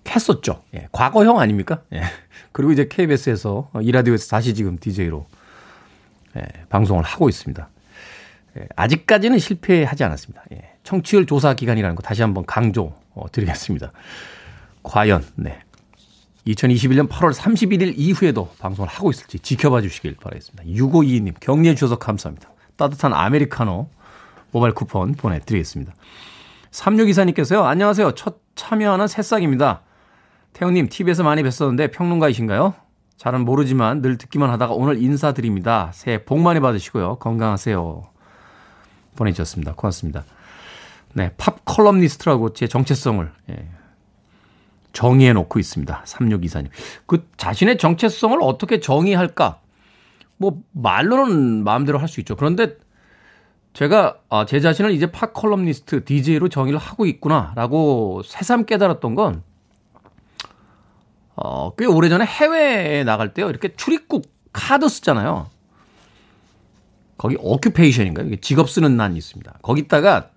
했었죠. 예, 과거형 아닙니까? 예. 그리고 이제 케이비에스에서, 이 라디오에서 다시 지금 디제이로, 예, 방송을 하고 있습니다. 예, 아직까지는 실패하지 않았습니다. 예, 청취율 조사 기간이라는 거 다시 한번 강조 드리겠습니다. 과연, 네. 이천이십일 년 팔월 삼십일일 이후에도 방송을 하고 있을지 지켜봐 주시길 바라겠습니다. 육오이이님 격려해 주셔서 감사합니다. 따뜻한 아메리카노 모바일 쿠폰 보내드리겠습니다. 삼육이사님께서요. 안녕하세요. 첫 참여하는 새싹입니다. 태훈님 티비에서 많이 뵀었는데 평론가이신가요? 잘은 모르지만 늘 듣기만 하다가 오늘 인사드립니다. 새해 복 많이 받으시고요. 건강하세요. 보내주셨습니다. 고맙습니다. 네, 팝 컬럼니스트라고 제 정체성을 예. 정의해 놓고 있습니다. 삼육이사님. 그 자신의 정체성을 어떻게 정의할까? 뭐 말로는 마음대로 할 수 있죠. 그런데 제가 아, 제 자신을 이제 팝 컬럼니스트 디제이로 정의를 하고 있구나라고 새삼 깨달았던 건 어, 꽤 오래전에 해외에 나갈 때요. 이렇게 출입국 카드 쓰잖아요. 거기 어큐페이션인가요? 직업 쓰는 난이 있습니다. 거기다가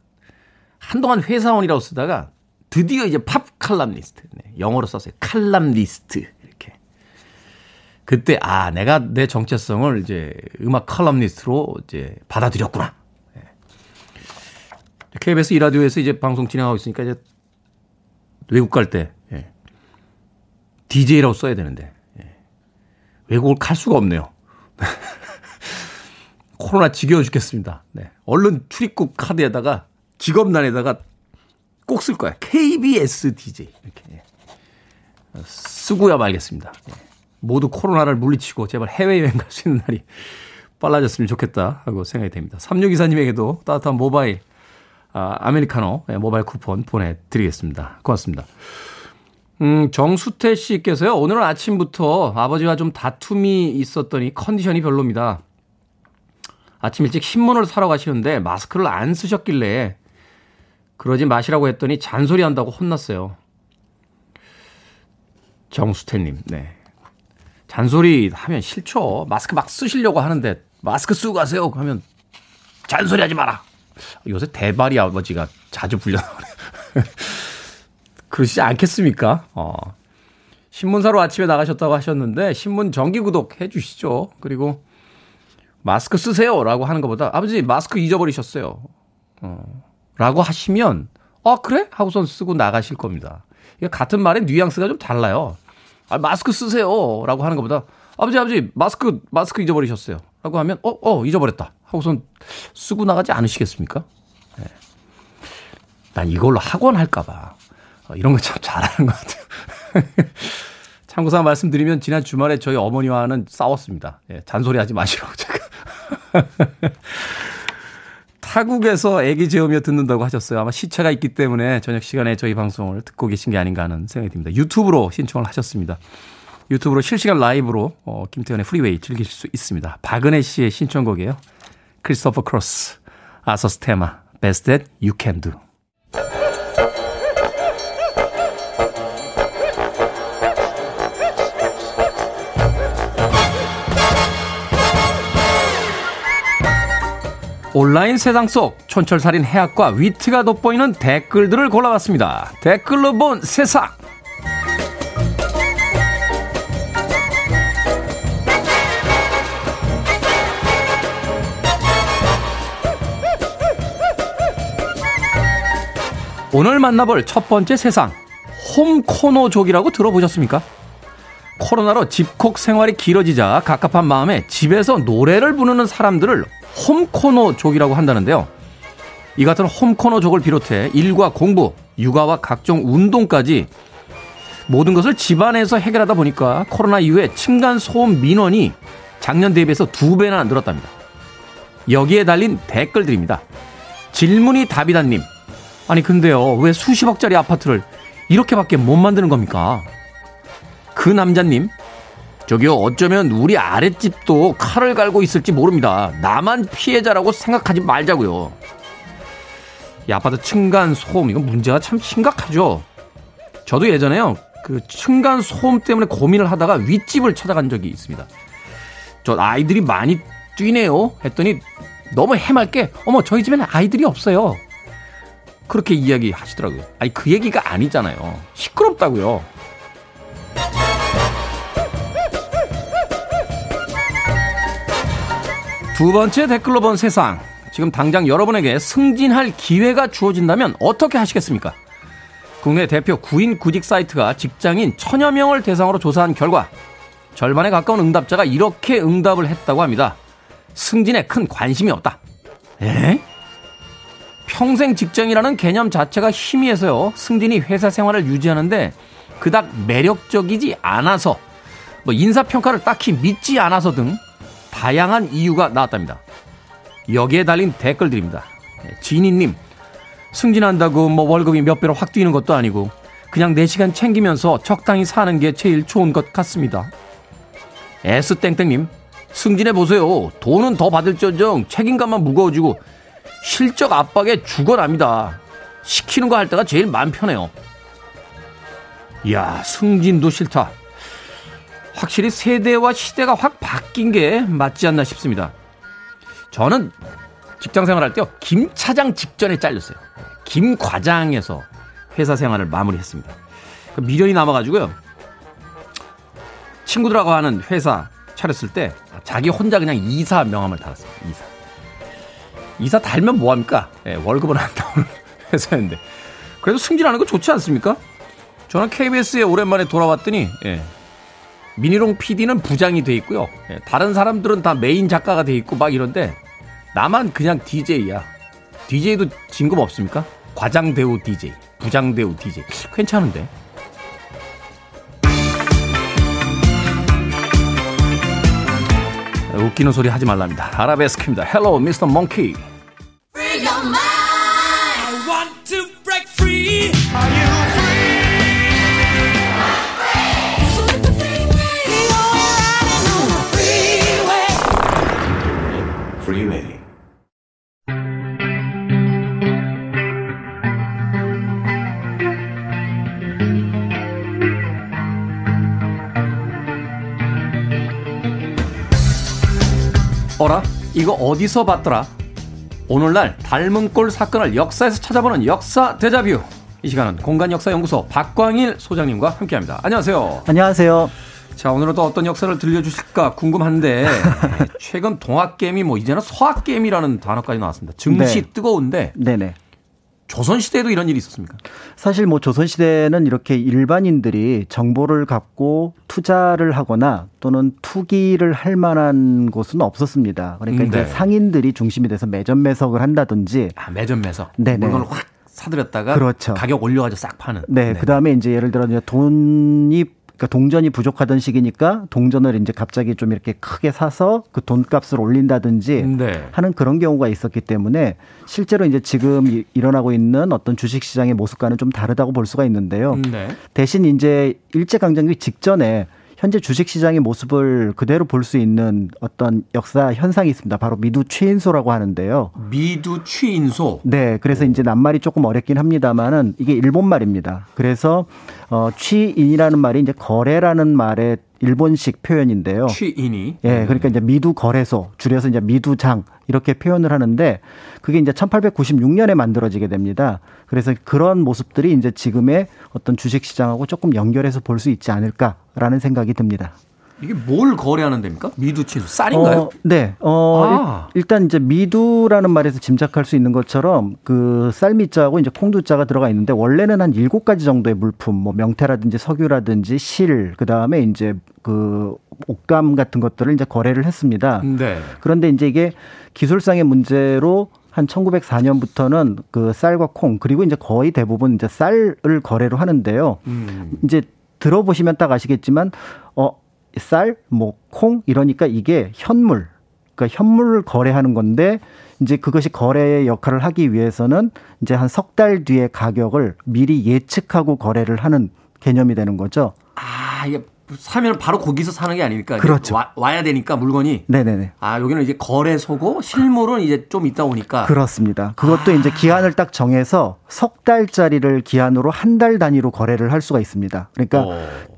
한동안 회사원이라고 쓰다가 드디어 이제 팝 칼럼니스트. 네, 영어로 썼어요. 칼럼니스트. 이렇게. 그때, 아, 내가 내 정체성을 이제 음악 칼럼니스트로 이제 받아들였구나. 네. 케이비에스 이 라디오에서 이제 방송 진행하고 있으니까 이제 외국 갈 때, 네. 디제이라고 써야 되는데, 네. 외국을 갈 수가 없네요. 코로나 지겨워 죽겠습니다. 네. 얼른 출입국 카드에다가 직업란에다가 꼭 쓸 거야. 케이비에스 디제이. 이렇게. 쓰고야 말겠습니다. 모두 코로나를 물리치고 제발 해외여행 갈 수 있는 날이 빨라졌으면 좋겠다 하고 생각이 됩니다. 삼육이사님에게도 따뜻한 모바일, 아, 아메리카노 모바일 쿠폰 보내드리겠습니다. 고맙습니다. 음, 정수태 씨께서요. 오늘은 아침부터 아버지와 좀 다툼이 있었더니 컨디션이 별로입니다. 아침 일찍 신문을 사러 가시는데 마스크를 안 쓰셨길래 그러지 마시라고 했더니 잔소리한다고 혼났어요. 정수태님. 네. 잔소리하면 싫죠. 마스크 막 쓰시려고 하는데 마스크 쓰고 가세요 하면 잔소리하지 마라. 요새 대발이 아버지가 자주 불려나오네요. 그러시지 않겠습니까? 어. 신문사로 아침에 나가셨다고 하셨는데 신문 정기구독 해주시죠. 그리고 마스크 쓰세요 라고 하는 것보다 아버지 마스크 잊어버리셨어요. 어. 라고 하시면 아 그래? 하고선 쓰고 나가실 겁니다. 같은 말의 뉘앙스가 좀 달라요. 아, 마스크 쓰세요 라고 하는 것보다 아버지 아버지 마스크 마스크 잊어버리셨어요 라고 하면 어, 어 잊어버렸다 하고선 쓰고 나가지 않으시겠습니까? 네. 난 이걸로 학원 할까 봐 어, 이런 거 참 잘하는 것 같아요. 참고상 말씀드리면 지난 주말에 저희 어머니와는 싸웠습니다. 예, 잔소리하지 마시라고 제가 타국에서 애기 재우며 듣는다고 하셨어요. 아마 시차가 있기 때문에 저녁 시간에 저희 방송을 듣고 계신 게 아닌가 하는 생각이 듭니다. 유튜브로 신청을 하셨습니다. 유튜브로 실시간 라이브로 어, 김태현의 프리웨이 즐기실 수 있습니다. 박은혜 씨의 신청곡이에요. 크리스토퍼 크로스, 아서스 테마, Best That You Can Do. 온라인 세상 속 촌철살인 해학과 위트가 돋보이는 댓글들을 골라봤습니다. 댓글로 본 세상. 오늘 만나볼 첫 번째 세상, 홈코노족이라고 들어보셨습니까? 코로나로 집콕 생활이 길어지자 갑갑한 마음에 집에서 노래를 부르는 사람들을 홈코노족이라고 한다는데요. 이 같은 홈코노족을 비롯해 일과 공부, 육아와 각종 운동까지 모든 것을 집안에서 해결하다 보니까 코로나 이후에 층간소음 민원이 작년 대비해서 두 배나 늘었답니다. 여기에 달린 댓글들입니다. 질문이 답이다님. 아니 근데요, 왜 수십억짜리 아파트를 이렇게밖에 못 만드는 겁니까? 그 남자님. 저기요, 어쩌면 우리 아랫집도 칼을 갈고 있을지 모릅니다. 나만 피해자라고 생각하지 말자고요. 이 아파트 층간소음, 이건 문제가 참 심각하죠. 저도 예전에요, 그 층간소음 때문에 고민을 하다가 윗집을 찾아간 적이 있습니다. 저 아이들이 많이 뛰네요 했더니 너무 해맑게, 어머 저희 집에는 아이들이 없어요, 그렇게 이야기하시더라고요. 아니 그 얘기가 아니잖아요. 시끄럽다고요. 두 번째 댓글로 본 세상, 지금 당장 여러분에게 승진할 기회가 주어진다면 어떻게 하시겠습니까? 국내 대표 구인 구직 사이트가 직장인 천여 명을 대상으로 조사한 결과 절반에 가까운 응답자가 이렇게 응답을 했다고 합니다. 승진에 큰 관심이 없다. 에? 평생 직장이라는 개념 자체가 희미해서요, 승진이 회사 생활을 유지하는데 그닥 매력적이지 않아서, 뭐 인사평가를 딱히 믿지 않아서 등 다양한 이유가 나왔답니다. 여기에 달린 댓글들입니다. 지니님. 승진한다고 뭐 월급이 몇 배로 확 뛰는 것도 아니고 그냥 네 시간 챙기면서 적당히 사는 게 제일 좋은 것 같습니다. S땡땡님. 승진해보세요. 돈은 더 받을지언정 책임감만 무거워지고 실적 압박에 죽어납니다. 시키는 거 할 때가 제일 마음 편해요. 이야, 승진도 싫다. 확실히 세대와 시대가 확 바뀐 게 맞지 않나 싶습니다. 저는 직장 생활할 때요, 김 차장 직전에 잘렸어요. 김 과장에서 회사 생활을 마무리했습니다. 미련이 남아가지고요, 친구들하고 하는 회사 차렸을 때 자기 혼자 그냥 이사 명함을 달았어요. 이사. 이사 달면 뭐합니까? 네, 월급은 안 나오는 회사인데. 그래도 승진하는 거 좋지 않습니까? 저는 케이비에스에 오랜만에 돌아왔더니 예, 미니롱 피디는 부장이 돼 있고요, 예, 다른 사람들은 다 메인 작가가 돼 있고 막 이런데 나만 그냥 디제이야. 디제이도 진급 없습니까? 과장 대우 디제이, 부장 대우 디제이. 괜찮은데. 웃기는 소리 하지 말랍니다. 아라베스크입니다. Hello, 미스터 Monkey. 어라? 이거 어디서 봤더라? 오늘날 닮은 꼴 사건을 역사에서 찾아보는 역사 데자뷰. 이 시간은 공간역사연구소 박광일 소장님과 함께합니다. 안녕하세요. 안녕하세요. 자, 오늘은 또 어떤 역사를 들려주실까 궁금한데 최근 동학개미, 뭐 이제는 서학개미라는 단어까지 나왔습니다. 증시 네. 뜨거운데. 네네. 조선시대에도 이런 일이 있었습니까? 사실 뭐 조선시대는 이렇게 일반인들이 정보를 갖고 투자를 하거나 또는 투기를 할 만한 곳은 없었습니다. 그러니까 음, 네. 이제 상인들이 중심이 돼서 매점 매석을 한다든지. 아, 매점 매석. 네네. 물건을 확 사들였다가. 그렇죠. 가격 올려가지고 싹 파는. 네. 네네. 그다음에 이제 예를 들어 이제 돈이, 그러니까 동전이 부족하던 시기니까 동전을 이제 갑자기 좀 이렇게 크게 사서 그 돈값을 올린다든지 네. 하는 그런 경우가 있었기 때문에 실제로 이제 지금 일어나고 있는 어떤 주식시장의 모습과는 좀 다르다고 볼 수가 있는데요. 네. 대신 이제 일제강점기 직전에 현재 주식시장의 모습을 그대로 볼 수 있는 어떤 역사 현상이 있습니다. 바로 미두취인소라고 하는데요. 미두취인소. 네. 그래서 이제 낱말이 조금 어렵긴 합니다만은 이게 일본 말입니다. 그래서 어, 취인이라는 말이 이제 거래라는 말의 일본식 표현인데요. 취인이. 예. 네, 그러니까 이제 미두거래소, 줄여서 이제 미두장 이렇게 표현을 하는데 그게 이제 천팔백구십육 년에 만들어지게 됩니다. 그래서 그런 모습들이 이제 지금의 어떤 주식시장하고 조금 연결해서 볼 수 있지 않을까라는 생각이 듭니다. 이게 뭘 거래하는 데입니까? 미두 채소, 쌀인가요? 어, 네. 어, 아. 일, 일단 이제 미두라는 말에서 짐작할 수 있는 것처럼 그 쌀미자하고 이제 콩두자가 들어가 있는데 원래는 한 일곱 가지 정도의 물품, 뭐 명태라든지 석유라든지 실, 그 다음에 이제 그 옷감 같은 것들을 이제 거래를 했습니다. 네. 그런데 이제 이게 기술상의 문제로 한 천구백사 년부터는 그 쌀과 콩 그리고 이제 거의 대부분 이제 쌀을 거래로 하는데요. 음. 이제 들어보시면 딱 아시겠지만 어, 쌀, 뭐 콩 이러니까 이게 현물, 그러니까 현물을 거래하는 건데 이제 그것이 거래의 역할을 하기 위해서는 이제 한 석 달 뒤에 가격을 미리 예측하고 거래를 하는 개념이 되는 거죠. 아, 이게 사면 바로 거기서 사는 게 아니니까. 그렇죠. 와, 와야 되니까 물건이. 네네네. 아, 여기는 이제 거래소고 실물은 이제 좀 있다 오니까. 그렇습니다. 그것도 아. 이제 기한을 딱 정해서 석 달짜리를 기한으로 한 달 단위로 거래를 할 수가 있습니다. 그러니까 오.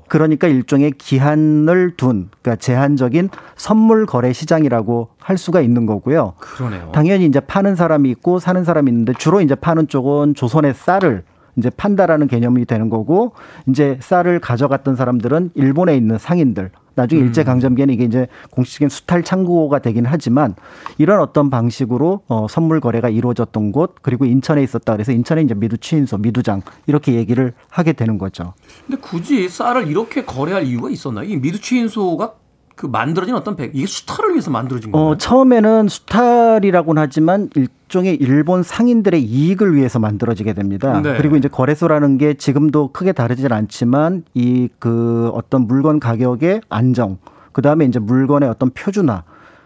그러니까 일종의 기한을 둔, 그러니까 제한적인 선물 거래 시장이라고 할 수가 있는 거고요. 그러네요. 당연히 이제 파는 사람이 있고 사는 사람이 있는데 주로 이제 파는 쪽은 조선의 쌀을 이제 판다라는 개념이 되는 거고, 이제 쌀을 가져갔던 사람들은 일본에 있는 상인들, 나중에 음. 일제강점기에는 이게 이제 공식적인 수탈 창구가 되긴 하지만, 이런 어떤 방식으로 어, 선물 거래가 이루어졌던 곳, 그리고 인천에 있었다 그래서 인천에 이제 미두 취인소, 미두장, 이렇게 얘기를 하게 되는 거죠. 근데 굳이 쌀을 이렇게 거래할 이유가 있었나요? 이 미두 취인소가 그 만들어진 어떤 백, 이게 수탈을 위해서 만들어진 거예요? 어, 처음에는 수탈이라고는 하지만 일종의 일본 상인들의 이익을 위해서 만들어지게 됩니다. 네. 그리고 이제 거래소라는 게 지금도 크게 다르진 않지만 이 그 어떤 물건 가격의 안정, 그 다음에 이제 물건의 어떤 표준화,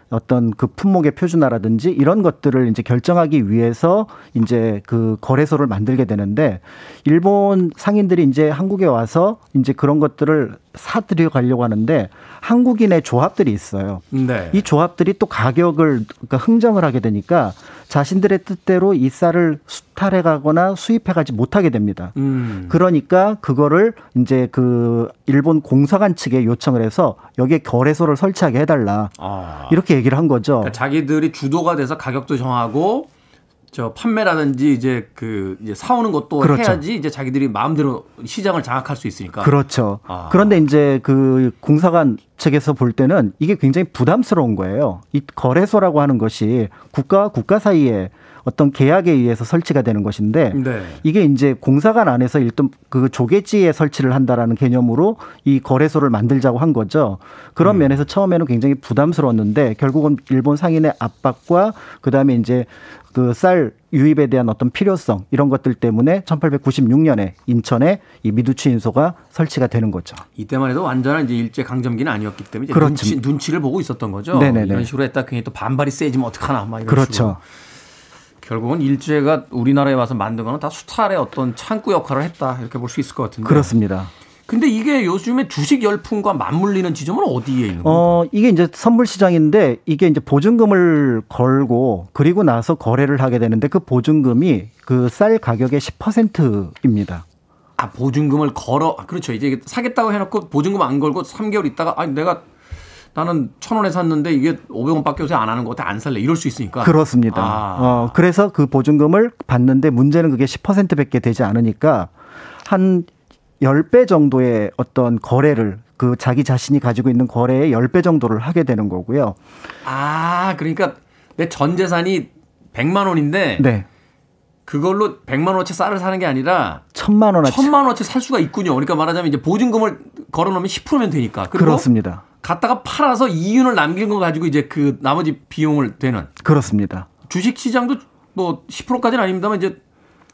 어떤 그 품목의 표준화라든지 이런 것들을 이제 결정하기 위해서 이제 그 거래소를 만들게 되는데, 일본 상인들이 이제 한국에 와서 이제 그런 것들을 사들여 가려고 하는데 한국인의 조합들이 있어요. 네. 이 조합들이 또 가격을 그러니까 흥정을 하게 되니까 자신들의 뜻대로 이 쌀을 수탈해 가거나 수입해 가지 못하게 됩니다. 음. 그러니까 그거를 이제 그 일본 공사관 측에 요청을 해서 여기에 거래소를 설치하게 해달라. 아. 이렇게 얘기를 한 거죠. 그러니까 자기들이 주도가 돼서 가격도 정하고 저 판매라든지 이제 그 이제 사오는 것도 그렇죠. 해야지 이제 자기들이 마음대로 시장을 장악할 수 있으니까. 그렇죠. 아. 그런데 이제 그 공사관 측에서 볼 때는 이게 굉장히 부담스러운 거예요. 이 거래소라고 하는 것이 국가와 국가 사이에 어떤 계약에 의해서 설치가 되는 것인데 네. 이게 이제 공사관 안에서 일단 그 조계지에 설치를 한다라는 개념으로 이 거래소를 만들자고 한 거죠. 그런 음. 면에서 처음에는 굉장히 부담스러웠는데 결국은 일본 상인의 압박과 그다음에 이제 그 쌀 유입에 대한 어떤 필요성 이런 것들 때문에 천팔백구십육 년에 인천에 이 미두취인소가 설치가 되는 거죠. 이때만 해도 완전한 이제 일제 강점기는 아니었기 때문에 이제 눈치, 눈치를 보고 있었던 거죠. 네네네. 이런 식으로 했다 괜히 또 반발이 세지면 어떡하나 막 이런 그렇죠. 식으로. 결국은 일제가 우리나라에 와서 만든 거는 다 수탈의 어떤 창구 역할을 했다 이렇게 볼 수 있을 것 같은데. 그렇습니다. 근데 이게 요즘에 주식 열풍과 맞물리는 지점은 어디에 있는 건가요? 어, 이게 이제 선물 시장인데 이게 이제 보증금을 걸고 그리고 나서 거래를 하게 되는데 그 보증금이 그 쌀 가격의 십 퍼센트입니다. 아, 보증금을 걸어. 아, 그렇죠. 이제 사겠다고 해놓고 보증금 안 걸고 삼 개월 있다가 아니 내가 나는 천 원에 샀는데 이게 오백 원밖에 요새 안 하는 것 같아 안 살래 이럴 수 있으니까. 그렇습니다. 아. 어, 그래서 그 보증금을 받는데 문제는 그게 십 퍼센트밖에 되지 않으니까 한 십 배 정도의 어떤 거래를 그 자기 자신이 가지고 있는 거래의 십 배 정도를 하게 되는 거고요. 아, 그러니까 내 전 재산이 백만 원인데 네. 그걸로 백만 원어치 쌀을 사는 게 아니라 천만 원어치 천만 원어치 살 수가 있군요. 그러니까 말하자면 이제 보증금을 걸어놓으면 십 퍼센트면 되니까. 그렇습니다. 갔다가 팔아서 이윤을 남긴 거 가지고 이제 그 나머지 비용을 되는. 그렇습니다. 주식 시장도 뭐 십 퍼센트까지는 아닙니다만 이제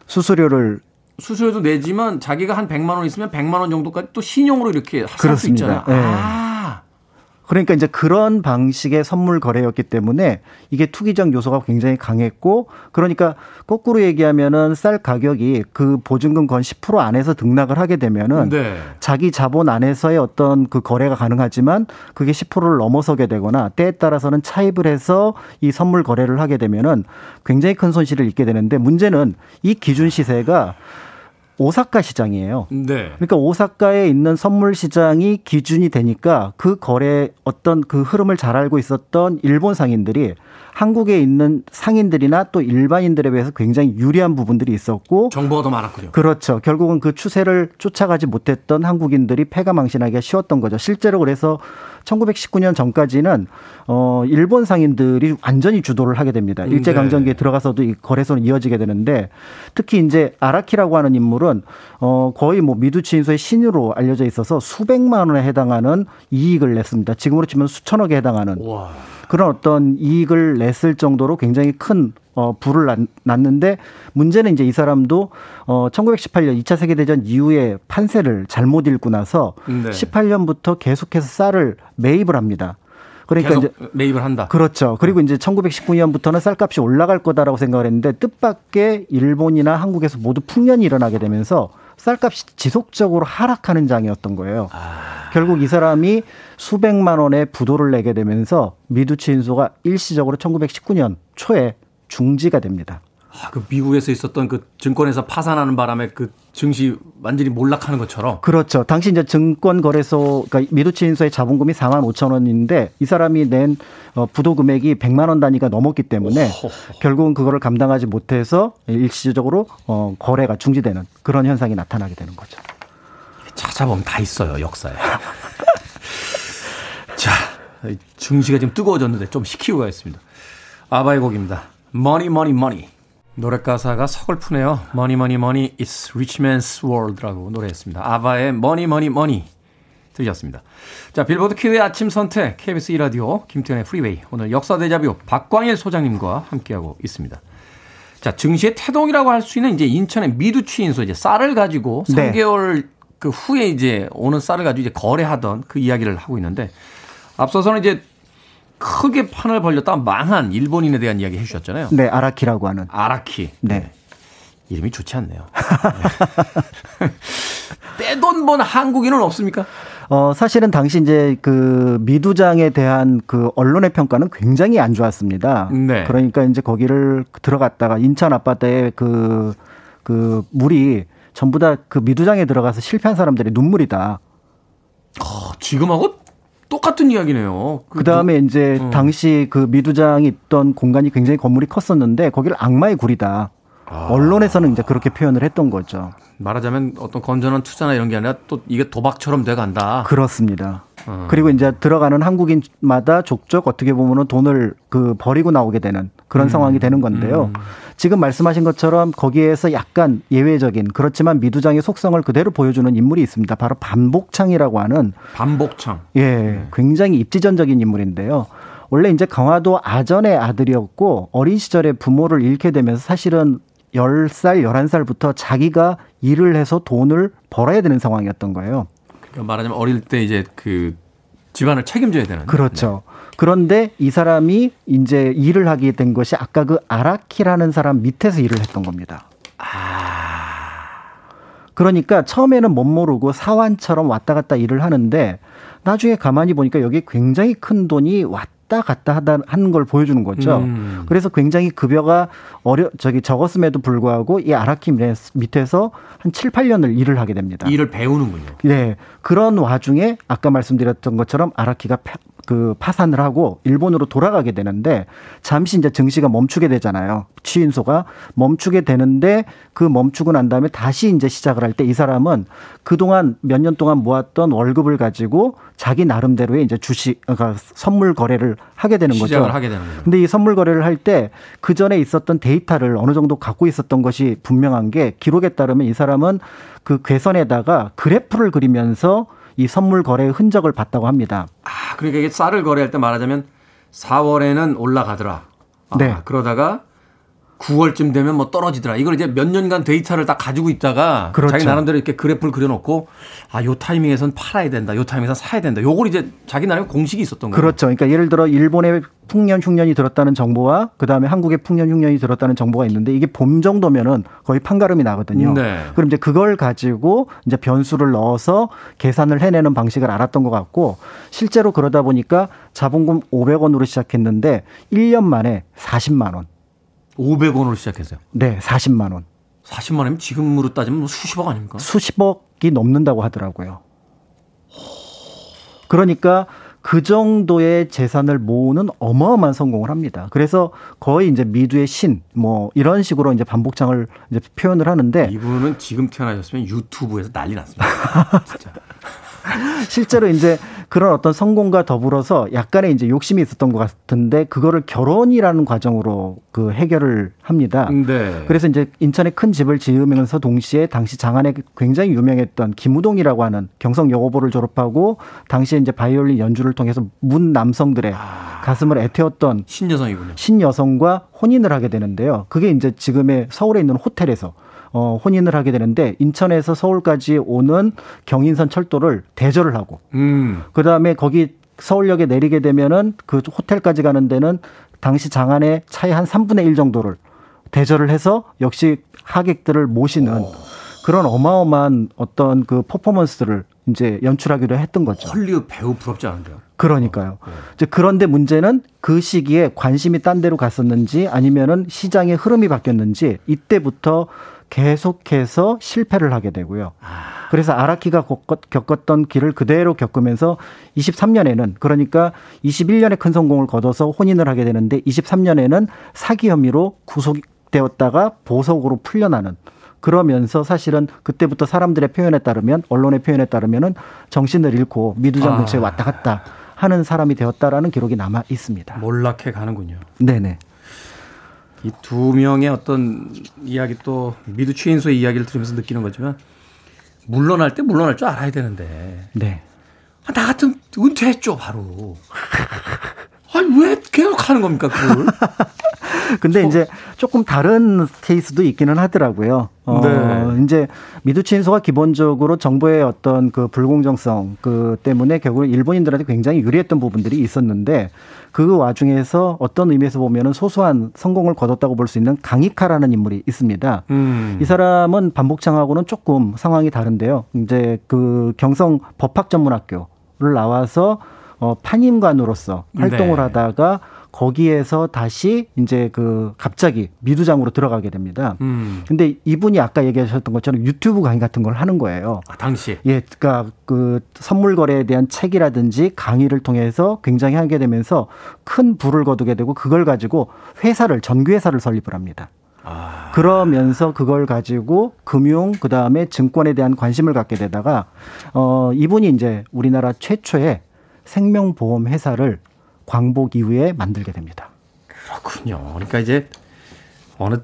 수수료를 수수료도 내지만 자기가 한 백만 원 있으면 백만 원 정도까지 또 신용으로 이렇게 살 수 있잖아요. 네. 아. 그러니까 이제 그런 방식의 선물 거래였기 때문에 이게 투기적 요소가 굉장히 강했고 그러니까 거꾸로 얘기하면은 쌀 가격이 그 보증금 건 십 퍼센트 안에서 등락을 하게 되면은 네. 자기 자본 안에서의 어떤 그 거래가 가능하지만 그게 십 퍼센트를 넘어서게 되거나 때에 따라서는 차입을 해서 이 선물 거래를 하게 되면은 굉장히 큰 손실을 입게 되는데 문제는 이 기준 시세가 오사카 시장이에요. 네. 그러니까 오사카에 있는 선물 시장이 기준이 되니까 그 거래 어떤 그 흐름을 잘 알고 있었던 일본 상인들이 한국에 있는 상인들이나 또 일반인들에 비해서 굉장히 유리한 부분들이 있었고 정보가 더 많았군요. 그렇죠. 결국은 그 추세를 쫓아가지 못했던 한국인들이 패가망신하기가 쉬웠던 거죠. 실제로 그래서 천구백십구 년 전까지는 어, 일본 상인들이 완전히 주도를 하게 됩니다. 일제 강점기에 들어가서도 이 거래소는 이어지게 되는데, 특히 이제 아라키라고 하는 인물은 어, 거의 뭐 미두치인소의 신으로 알려져 있어서 수백만 원에 해당하는 이익을 냈습니다. 지금으로 치면 수천억에 해당하는. 우와. 그런 어떤 이익을 냈을 정도로 굉장히 큰 어, 부를 났는데, 문제는 이제 이 사람도 어, 천구백십팔 년 이 차 세계대전 이후에 판세를 잘못 읽고 나서 네. 십팔 년부터 계속해서 쌀을 매입을 합니다. 그러니까 계속 이제 매입을 한다. 그렇죠. 그리고 이제 천구백십구 년부터는 쌀값이 올라갈 거다라고 생각을 했는데, 뜻밖의 일본이나 한국에서 모두 풍년이 일어나게 되면서 쌀값이 지속적으로 하락하는 장이었던 거예요. 아... 결국 이 사람이 수백만 원의 부도를 내게 되면서 미두치 인소가 일시적으로 천구백십구 년 초에 중지가 됩니다. 아, 그 미국에서 있었던 그 증권회사 파산하는 바람에 그 증시 완전히 몰락하는 것처럼. 그렇죠. 당시 이제 증권거래소, 그러니까 미두치 인소의 자본금이 사만 오천 원인데 이 사람이 낸 부도 금액이 백만 원 단위가 넘었기 때문에 오호호. 결국은 그거를 감당하지 못해서 일시적으로 어, 거래가 중지되는 그런 현상이 나타나게 되는 거죠. 찾아보면 다 있어요, 역사에. 자, 증시가 지금 뜨거워졌는데 좀 식히고 가겠습니다. 아바의 곡입니다. Money, Money, Money. 노래 가사가 서글프네요. Money, Money, Money, It's Rich Man's World라고 노래했습니다. 아바의 Money, Money, Money 들으셨습니다. 자, 빌보드 키드의 아침 선택 케이비에스 이 라디오 김태현의 프리웨이, 오늘 역사 데자뷰 박광일 소장님과 함께하고 있습니다. 자, 증시의 태동이라고 할 수 있는 이제 인천의 미두치인소, 이제 쌀을 가지고 네. 삼 개월 그 후에 이제 오는 쌀을 가지고 이제 거래하던 그 이야기를 하고 있는데, 앞서서는 이제 크게 판을 벌렸다 망한 일본인에 대한 이야기 해주셨잖아요. 네, 아라키라고 하는. 아라키. 네. 네. 이름이 좋지 않네요. 네. 떼돈 번 한국인은 없습니까? 어, 사실은 당시 이제 그 미두장에 대한 그 언론의 평가는 굉장히 안 좋았습니다. 네. 그러니까 이제 거기를 들어갔다가 인천 앞바다에 그, 그 물이 전부 다 그 미두장에 들어가서 실패한 사람들의 눈물이다. 어, 지금하고? 똑같은 이야기네요. 그 다음에 이제 음. 당시 그 미두장이 있던 공간이 굉장히 건물이 컸었는데 거기를 악마의 굴이다. 아. 언론에서는 이제 그렇게 표현을 했던 거죠. 말하자면 어떤 건전한 투자나 이런 게 아니라 또 이게 도박처럼 돼간다. 그렇습니다. 음. 그리고 이제 들어가는 한국인마다 족족 어떻게 보면은 돈을 그 버리고 나오게 되는 그런 음. 상황이 되는 건데요. 음. 지금 말씀하신 것처럼 거기에서 약간 예외적인, 그렇지만 미두장의 속성을 그대로 보여주는 인물이 있습니다. 바로 반복창이라고 하는. 반복창. 예, 네. 굉장히 입지전적인 인물인데요. 원래 이제 강화도 아전의 아들이었고 어린 시절에 부모를 잃게 되면서 사실은 열 살, 열한 살부터 자기가 일을 해서 돈을 벌어야 되는 상황이었던 거예요. 그러니까 말하자면 어릴 때 이제 그 집안을 책임져야 되는. 그렇죠. 네. 그런데 이 사람이 이제 일을 하게 된 것이 아까 그 아라키라는 사람 밑에서 일을 했던 겁니다. 아. 그러니까 처음에는 못 모르고 사환처럼 왔다 갔다 일을 하는데 나중에 가만히 보니까 여기 굉장히 큰 돈이 왔다 갔다 갔다 하다 하는 걸 보여주는 거죠. 음. 그래서 굉장히 급여가 어려 저기 적었음에도 불구하고 이 아라키 밑에서 한 칠, 팔 년을 일을 하게 됩니다. 일을 배우는군요. 네, 그런 와중에 아까 말씀드렸던 것처럼 아라키가 파, 그 파산을 하고 일본으로 돌아가게 되는데 잠시 이제 증시가 멈추게 되잖아요. 취인소가 멈추게 되는데 그 멈추고 난 다음에 다시 이제 시작을 할 때 이 사람은 그 동안 몇 년 동안 모았던 월급을 가지고 자기 나름대로의 이제 주식, 그러니까 선물 거래를 하게 되는 거죠. 시작을 하게 되는 거죠. 근데 이 선물 거래를 할 때 그 전에 있었던 데이터를 어느 정도 갖고 있었던 것이 분명한 게, 기록에 따르면 이 사람은 그 괴선에다가 그래프를 그리면서 이 선물 거래의 흔적을 봤다고 합니다. 아, 그러니까 이게 쌀을 거래할 때 말하자면 사월에는 올라가더라. 아, 네. 그러다가 구월쯤 되면 뭐 떨어지더라. 이걸 이제 몇 년간 데이터를 다 가지고 있다가 그렇죠. 자기 나름대로 이렇게 그래프를 그려놓고 아, 요 타이밍에선 팔아야 된다. 요 타이밍에선 사야 된다. 요걸 이제 자기 나름 공식이 있었던 거예요. 그렇죠. 그러니까 예를 들어 일본의 풍년 흉년이 들었다는 정보와 그다음에 한국의 풍년 흉년이 들었다는 정보가 있는데 이게 봄 정도면은 거의 판가름이 나거든요. 네. 그럼 이제 그걸 가지고 이제 변수를 넣어서 계산을 해내는 방식을 알았던 것 같고, 실제로 그러다 보니까 자본금 오백 원으로 시작했는데 일 년 만에 사십만 원. 오백 원으로 시작했어요. 네, 사십만 원. 사십만 원이면 지금으로 따지면 수십억 아닙니까? 수십억이 넘는다고 하더라고요. 그러니까 그 정도의 재산을 모으는 어마어마한 성공을 합니다. 그래서 거의 이제 미두의 신, 뭐 이런 식으로 이제 반복창을 이제 표현을 하는데, 이분은 지금 태어나셨으면 유튜브에서 난리 났습니다. 진짜. 실제로 이제 그런 어떤 성공과 더불어서 약간의 이제 욕심이 있었던 것 같은데 그거를 결혼이라는 과정으로 그 해결을 합니다. 네. 그래서 이제 인천에 큰 집을 지으면서 동시에 당시 장안에 굉장히 유명했던 김우동이라고 하는 경성여고보를 졸업하고 당시에 이제 바이올린 연주를 통해서 문 남성들의 아... 가슴을 애태웠던 신여성이군요. 신여성과 혼인을 하게 되는데요. 그게 이제 지금의 서울에 있는 호텔에서 어, 혼인을 하게 되는데 인천에서 서울까지 오는 경인선 철도를 대절을 하고 음. 그다음에 거기 서울역에 내리게 되면은 그 호텔까지 가는 데는 당시 장안의 차의 한 삼분의 일 정도를 대절을 해서 역시 하객들을 모시는 오. 그런 어마어마한 어떤 그 퍼포먼스를 이제 연출하기로 했던 거죠. 헐리우드 배우 부럽지 않은데요? 그러니까요. 어, 네. 이제 그런데 문제는 그 시기에 관심이 딴 데로 갔었는지 아니면은 시장의 흐름이 바뀌었는지 이때부터 계속해서 실패를 하게 되고요. 아. 그래서 아라키가 겪었던 길을 그대로 겪으면서 이십삼 년에는 그러니까 이십일 년에 큰 성공을 거둬서 혼인을 하게 되는데 이십삼 년에는 사기 혐의로 구속되었다가 보석으로 풀려나는 그러면서 사실은 그때부터 사람들의 표현에 따르면 언론의 표현에 따르면 정신을 잃고 미두장 근처에 아. 왔다 갔다 하는 사람이 되었다라는 기록이 남아 있습니다. 몰락해 가는군요. 네네. 이 두 명의 어떤 이야기 또 미드 최인수의 이야기를 들으면서 느끼는 거지만 물러날 때 물러날 줄 알아야 되는데 네. 아, 나 같은 은퇴했죠 바로. 아니 왜 계속 하는 겁니까 그걸? 근데 저... 이제 조금 다른 케이스도 있기는 하더라고요. 어, 네. 이제 미두친소가 기본적으로 정부의 어떤 그 불공정성 그 때문에 결국 일본인들한테 굉장히 유리했던 부분들이 있었는데 그 와중에서 어떤 의미에서 보면은 소소한 성공을 거뒀다고 볼 수 있는 강이카라는 인물이 있습니다. 음. 이 사람은 반복창하고는 조금 상황이 다른데요. 이제 그 경성 법학전문학교를 나와서 어, 판임관으로서 활동을 네. 하다가 거기에서 다시 이제 그 갑자기 미두장으로 들어가게 됩니다. 음. 근데 이분이 아까 얘기하셨던 것처럼 유튜브 강의 같은 걸 하는 거예요. 아, 당시. 예, 그러니까 그 선물 거래에 대한 책이라든지 강의를 통해서 굉장히 하게 되면서 큰 부를 거두게 되고 그걸 가지고 회사를 전규회사를 설립을 합니다. 아. 그러면서 그걸 가지고 금융 그다음에 증권에 대한 관심을 갖게 되다가 어, 이분이 이제 우리나라 최초의 생명보험 회사를 광복 이후에 만들게 됩니다. 그렇군요. 그러니까 이제 어느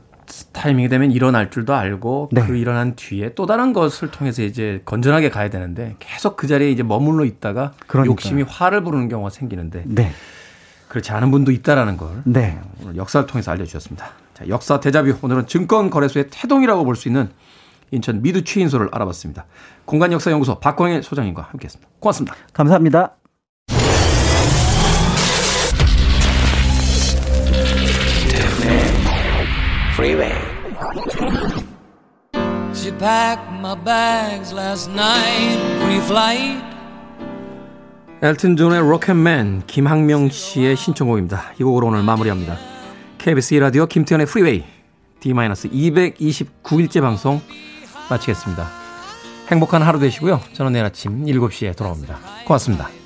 타이밍이 되면 일어날 줄도 알고 네. 그 일어난 뒤에 또 다른 것을 통해서 이제 건전하게 가야 되는데 계속 그 자리에 이제 머물러 있다가 그러니까요. 욕심이 화를 부르는 경우가 생기는데 네. 그렇지 않은 분도 있다라는 걸 네. 오늘 역사를 통해서 알려주셨습니다. 자, 역사 데자뷰 오늘은 증권거래소의 태동이라고 볼 수 있는 인천 미드 취인소를 알아봤습니다. 공간역사연구소 박광일 소장님과 함께했습니다. 고맙습니다. 감사합니다. Freeway. She packed my bags last night, pre-flight. 엘튼 존의 Rocket Man, 김학명 씨의 신청곡입니다. 이 곡으로 오늘 마무리합니다. 케이비에스 이 라디오 김태현의 Freeway 디 이백이십구 일째 방송 마치겠습니다. 행복한 하루 되시고요. 저는 내일 아침 일곱 시에 돌아옵니다. 고맙습니다.